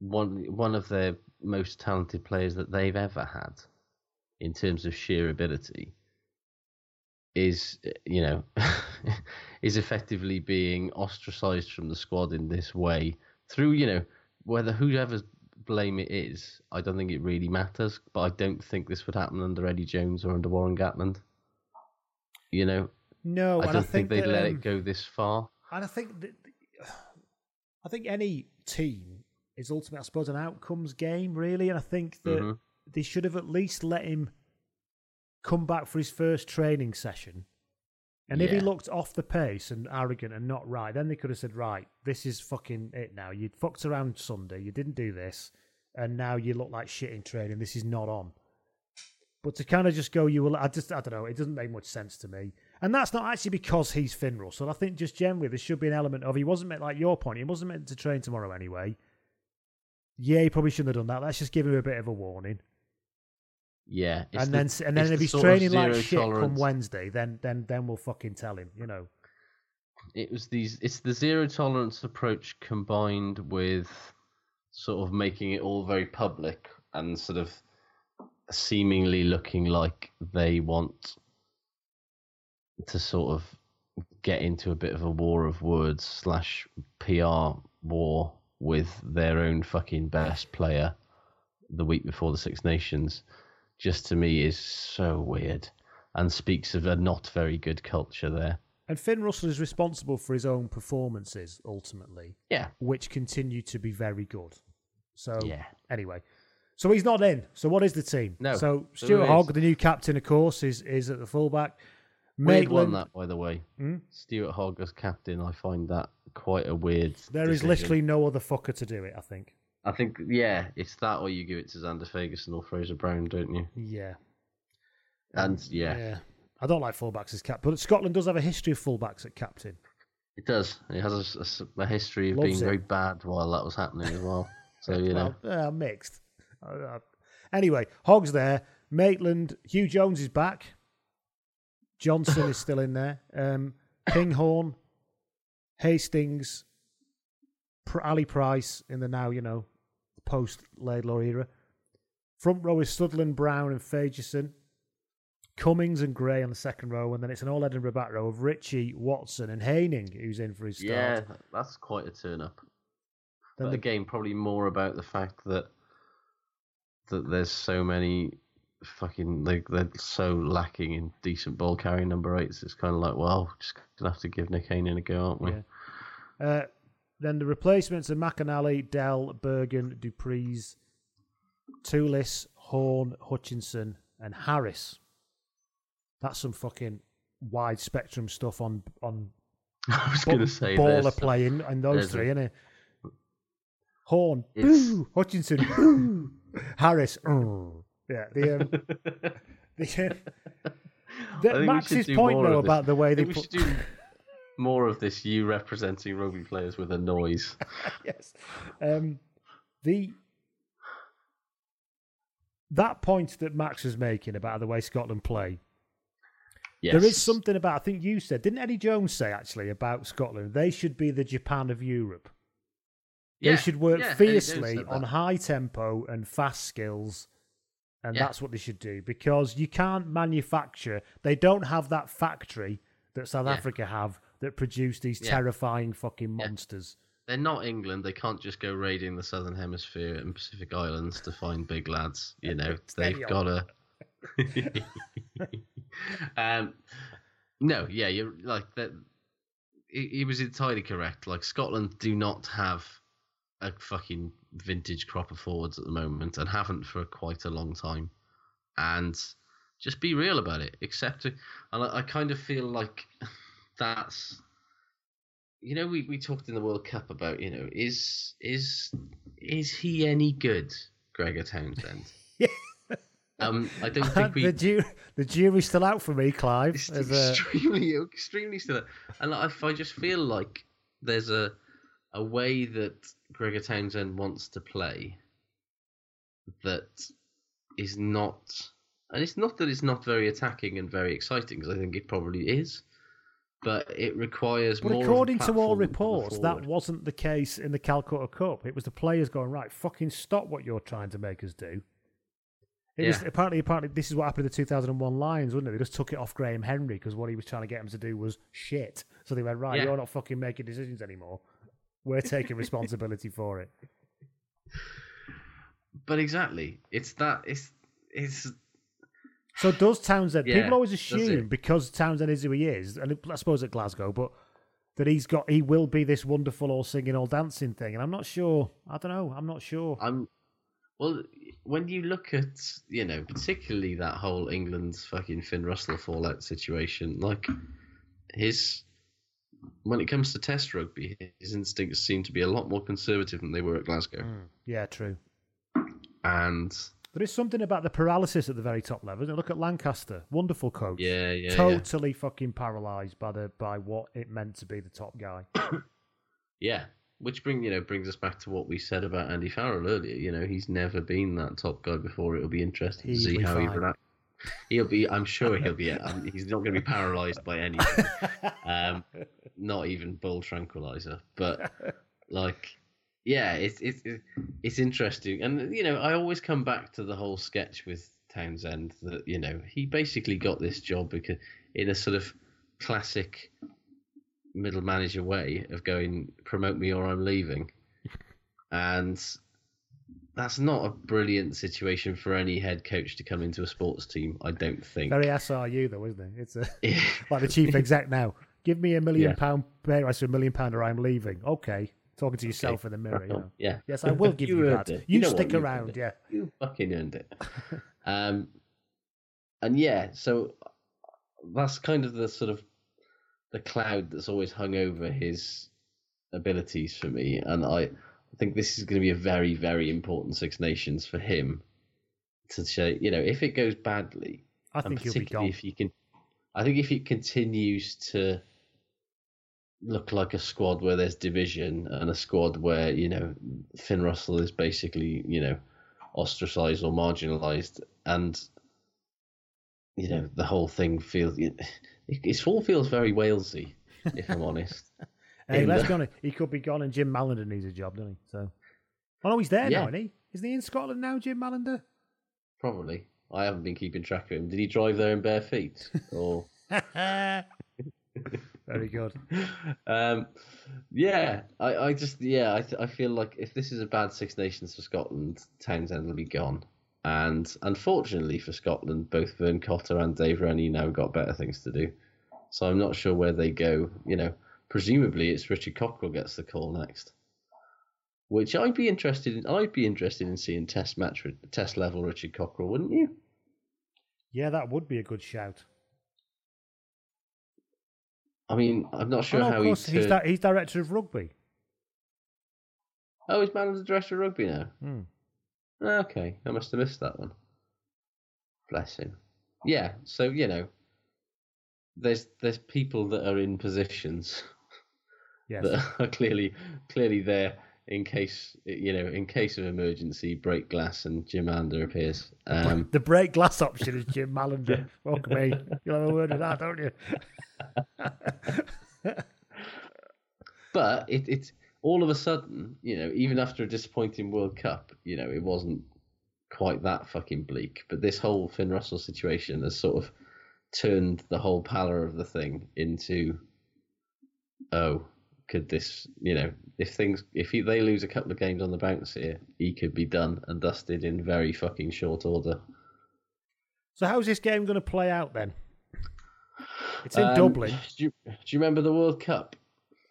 one one of their most talented players that they've ever had, in terms of sheer ability, is, you know, is effectively being ostracised from the squad in this way through, you know, whether whoever's blame it is, I don't think it really matters, but I don't think this would happen under Eddie Jones or under Warren Gatland. You know? No, I don't I think, think they'd that, let um, it go this far. And I think that, I think any team is ultimately, I suppose, an outcomes game, really, and I think that mm-hmm. they should have at least let him come back for his first training session. And yeah. if he looked off the pace and arrogant and not right, then they could have said, right, this is fucking it now. You fucked around Sunday, you didn't do this, and now you look like shit in training. This is not on. But to kind of just go, you will, I just, I don't know, it doesn't make much sense to me. And that's not actually because he's Finn Russell. I think just generally there should be an element of, he wasn't meant, like your point, he wasn't meant to train tomorrow anyway. Yeah, he probably shouldn't have done that. Let's just give him a bit of a warning. Yeah, it's and the, then and then if he's training like shit tolerance. Come Wednesday, then then then we'll fucking tell him, you know. It was these. It's the zero tolerance approach combined with sort of making it all very public and sort of seemingly looking like they want to sort of get into a bit of a war of words slash P R war with their own fucking best player the week before the Six Nations. Just to me is so weird and speaks of a not very good culture there. And Finn Russell is responsible for his own performances, ultimately. Yeah. Which continue to be very good. So, yeah. Anyway. So he's not in. So what is the team? No. So Stuart Hogg, the new captain, of course, is is at the fullback. Weird Maitland... one, that, by the way. Hmm? Stuart Hogg as captain, I find that quite a weird There decision. Is literally no other fucker to do it, I think. I think, yeah, it's that or you give it to Xander Ferguson or Fraser Brown, don't you? Yeah. And, yeah. yeah. I don't like fullbacks as captain, but Scotland does have a history of fullbacks at captain. It does. It has a, a, a history of Loves being it. very bad while that was happening as well. So, you know. Well, uh, mixed. Uh, anyway, Hogg's there. Maitland, Hugh Jones is back. Johnson is still in there. Um, Kinghorn, Hastings, Ali Price in the now, you know, post-Laidlaw era. Front row is Sutherland, Brown and Fagerson. Cummings and Gray on the second row, and then it's an all-Edinburgh back row of Ritchie, Watson and Haining, who's in for his start. Yeah, that's quite a turn-up. Then but the... again, probably more about the fact that that there's so many fucking... They, they're so lacking in decent ball-carrying number eights, it's kind of like, well, just going to have to give Nick Haining a go, aren't we? Yeah. Uh, Then the replacements are McAnally, Dell, Bergen, Dupreez, Toulis, Horn, Hutchinson, and Harris. That's some fucking wide spectrum stuff on on. I was going to say baller playing and those three, innit? Horn, boo, Hutchinson, boo, Harris, oh. yeah. The, um, the, uh, the Max's point though about the way they put. More of this, you representing rugby players with a noise. Yes. Um, the That point that Max was making about the way Scotland play, yes. There is something about, I think you said, didn't Eddie Jones say actually about Scotland, they should be the Japan of Europe. Yeah. They should work yeah, fiercely on high tempo and fast skills, and yeah. that's what they should do, because you can't manufacture, they don't have that factory that South yeah. Africa have, that produce these yeah. terrifying fucking monsters. They're not England. They can't just go raiding the Southern Hemisphere and Pacific Islands to find big lads. You know, they've got to... um, no, yeah, you're like... that. He, he was entirely correct. Like, Scotland do not have a fucking vintage crop of forwards at the moment and haven't for quite a long time. And just be real about it. Except... And I, I kind of feel like... That's, you know, we, we talked in the World Cup about, you know, is is is he any good, Gregor Townsend? Yeah. Um, I don't think we... the, ju- the jury's still out for me, Clive. It's as extremely, a... extremely still out. And I, I just feel like there's a a way that Gregor Townsend wants to play that is not... And it's not that it's not very attacking and very exciting, because I think it probably is, but it requires but more... But according to all reports, that wasn't the case in the Calcutta Cup. It was the players going, right, fucking stop what you're trying to make us do. It yeah. was apparently, apparently, this is what happened in the two thousand one Lions, wasn't it? They just took it off Graham Henry because what he was trying to get him to do was shit. So they went, right, yeah. you're not fucking making decisions anymore. We're taking responsibility for it. But exactly, it's that it's it's. So does Townsend? Yeah, people always assume because Townsend is who he is, and I suppose at Glasgow, but that he's got he will be this wonderful all singing, all dancing thing, and I'm not sure. I don't know. I'm not sure. I'm. Well, when you look at, you know, particularly that whole England's fucking Finn Russell fallout situation, like his, when it comes to Test rugby, his instincts seem to be a lot more conservative than they were at Glasgow. Mm, yeah, true. And there is something about the paralysis at the very top level. Look at Lancaster, wonderful coach. Yeah, yeah. Totally yeah. fucking paralysed by the by what it meant to be the top guy. yeah. Which bring you know brings us back to what we said about Andy Farrell earlier. You know, he's never been that top guy before. It'll be interesting he'll to see how fine. he reacts. He'll be. I'm sure he'll be. Um, he's not going to be paralysed by anything. Um, not even bull tranquilizer. But like, yeah, it's it's it's interesting. And you know, I always come back to the whole sketch with Townsend that you know he basically got this job because in a sort of classic middle manager way of going, promote me or I'm leaving. And that's not a brilliant situation for any head coach to come into a sports team, I don't think. Very S R U though, isn't it? It's a, like the chief exec now. Give me a million yeah. pound, I said a million pound or I'm leaving. Okay. Talking to yourself okay. in the mirror. You know. Yeah. Yes, I will give you, you that. You, you know stick around, yeah. You fucking earned it. um, and yeah, so that's kind of the sort of the cloud that's always hung over his abilities for me. And I, I think this is going to be a very, very important Six Nations for him to say, you know, if it goes badly, I think he'll be gone. If he can, I think if he continues to look like a squad where there's division and a squad where, you know, Finn Russell is basically, you know, ostracized or marginalized and, you know, the whole thing feels... You know, his fall feels very Walesy, if I'm honest. hey, let's the... go on. He could be gone, and Jim Mallander needs a job, doesn't he? So, oh no, he's there yeah. now, isn't he? Isn't he in Scotland now, Jim Mallander? Probably. I haven't been keeping track of him. Did he drive there in bare feet? Or very good. Um, yeah, I, I just, yeah, I, th- I feel like if this is a bad Six Nations for Scotland, Townsend will be gone. And unfortunately for Scotland, both Vern Cotter and Dave Rennie now got better things to do. So I'm not sure where they go. You know, presumably it's Richard Cockrell gets the call next, which I'd be interested in. I'd be interested in seeing Test match Test level Richard Cockrell, wouldn't you? Yeah, that would be a good shout. I mean, I'm not sure oh, no, how he's he's, di- he's director of rugby. Oh, he's managing the director of rugby now. Hmm. Okay, I must have missed that one. Bless him. Yeah, so, you know, there's there's people that are in positions yes. that are clearly clearly there in case, you know, in case of emergency, break glass and Jim Mallander appears. Um, the break glass option is Jim Mallander. Fuck me. You'll have a word of that, don't you? But it it's... all of a sudden, you know, even after a disappointing World Cup, you know, it wasn't quite that fucking bleak. But this whole Finn Russell situation has sort of turned the whole pallor of the thing into, oh, could this, you know, if things, if he, they lose a couple of games on the bounce here, he could be done and dusted in very fucking short order. So how's this game going to play out then? It's in um, Dublin. Do you, do you remember the World Cup?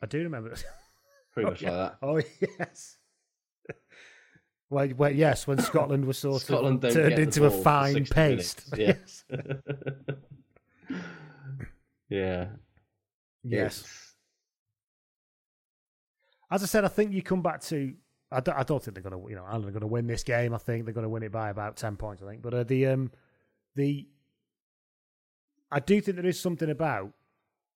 I do remember it. Pretty much oh, yeah. like that. Oh, yes. well, well, yes, when Scotland was sort Scotland of turned into a fine paste. Minutes. Yes. yeah. Yes. It's... As I said, I think you come back to I don't, I don't think they're going to, you know, Ireland are going to win this game. I think they're going to win it by about ten points, I think. But uh, the um, the I do think there is something about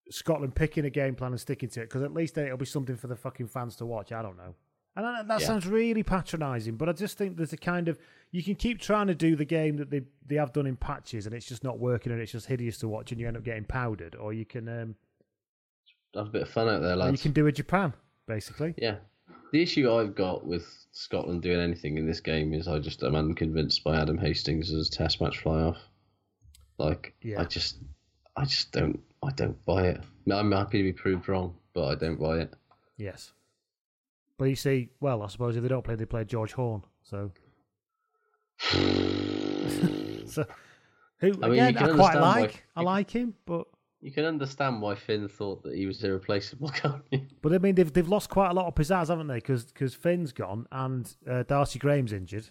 Scotland picking a game plan and sticking to it, because at least then it'll be something for the fucking fans to watch. I don't know. And I, that yeah. sounds really patronising, but I just think there's a kind of... You can keep trying to do the game that they, they have done in patches, and it's just not working, and it's just hideous to watch, and you end up getting powdered, or you can... Um, have a bit of fun out there, lads. You can do a Japan, basically. Yeah. The issue I've got with Scotland doing anything in this game is I just am unconvinced by Adam Hastings as a test match fly-off. Like, yeah. I just... I just don't... I don't buy it. I'm happy to be proved wrong, but I don't buy it. Yes. But you see, well, I suppose if they don't play, they play George Horn. So, so who I mean, again, I quite like. Why, I like him, but you can understand why Finn thought that he was irreplaceable, can't you? But I mean, they've they've lost quite a lot of pizzazz, haven't they? Because Finn's gone and uh, Darcy Graham's injured.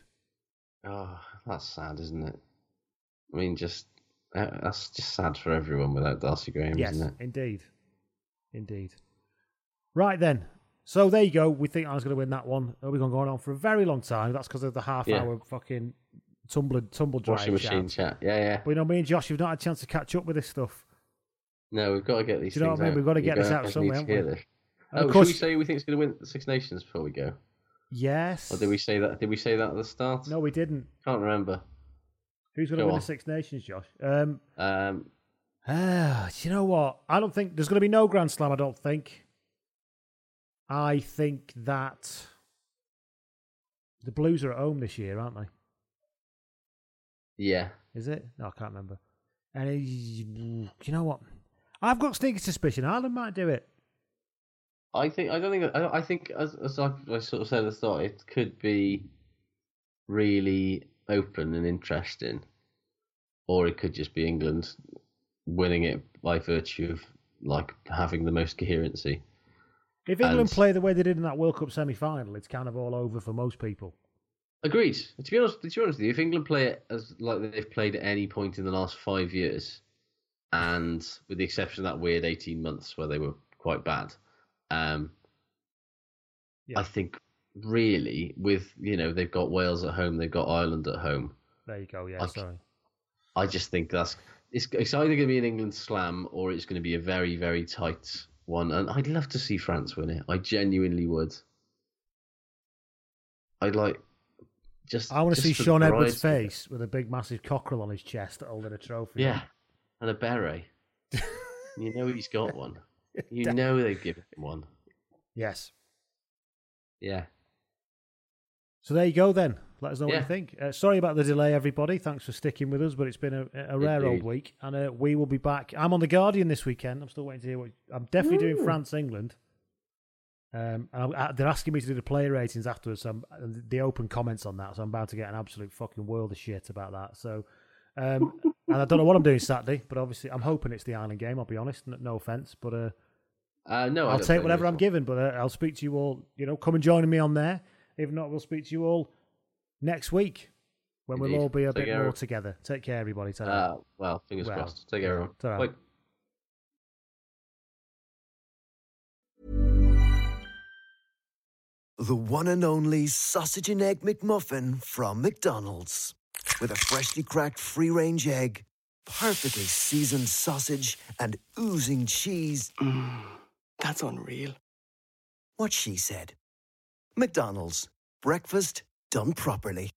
Oh, that's sad, isn't it? I mean, just uh, that's just sad for everyone without Darcy Graham, yes, isn't it? Yes, indeed, indeed. Right then. So there you go. We think I was going to win that one. We've been going on for a very long time. That's because of the half-hour yeah. fucking tumble, tumble drive Washing chat. machine chat. Yeah, yeah. But you know, me and Josh, have not had a chance to catch up with this stuff. No, we've got to get these. Do you know things what I mean? Out. We've got to get You're this out somewhere, haven't we? This. Oh, of course, should we say we think it's going to win the Six Nations before we go? Yes. Or did we say that? Did we say that at the start? No, we didn't. Can't remember. Who's going go to win on. the Six Nations, Josh? Um. Um. Ah, do you know what? I don't think there's going to be no Grand Slam. I don't think. I think that the Blues are at home this year, aren't they? Yeah. Is it? No, I can't remember. And it, you know what? I've got sneaky suspicion Ireland might do it. I think. I don't think. I, I think as, as I, I sort of said at the start, it could be really open and interesting, or it could just be England winning it by virtue of like having the most coherency. If England and, play the way they did in that World Cup semi-final, it's kind of all over for most people. Agreed. To be honest, to be honest with you, if England play it as like they've played at any point in the last five years, and with the exception of that weird eighteen months where they were quite bad, um, yeah. I think really with you know they've got Wales at home, they've got Ireland at home. There you go. Yeah, I, sorry. I just think that's it's, it's either going to be an England slam or it's going to be a very very tight. One, and I'd love to see France win it. I genuinely would. I'd like just. I want to see Sean Edwards' face with a big, massive cockerel on his chest holding a trophy. Yeah, and a beret. You know he's got one. You know they've given him one. Yes. Yeah. So there you go. Then let us know yeah. what you think. Uh, sorry about the delay, everybody. Thanks for sticking with us, but it's been a, a rare Indeed. old week, and uh, we will be back. I'm on the Guardian this weekend. I'm still waiting to hear what. I'm definitely Ooh. doing France, England. Um, and I, I, they're asking me to do the player ratings afterwards. So I'm, the open comments on that, so I'm about to get an absolute fucking world of shit about that. So, um, and I don't know what I'm doing Saturday, but obviously I'm hoping it's the Ireland game. I'll be honest, no, no offense, but uh, uh, no, I'll take whatever I'm given. But uh, I'll speak to you all. You know, come and join me on there. If not, we'll speak to you all next week when Indeed. we'll all be a Take bit care. more together. Take care, everybody. Take uh, well, fingers well, crossed. Take care, everyone. Ta-ra. Bye. The one and only sausage and egg McMuffin from McDonald's. With a freshly cracked free-range egg, perfectly seasoned sausage, and oozing cheese. Mm, that's unreal. What she said. McDonald's. Breakfast done properly.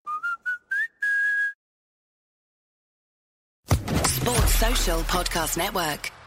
Sports Social Podcast Network.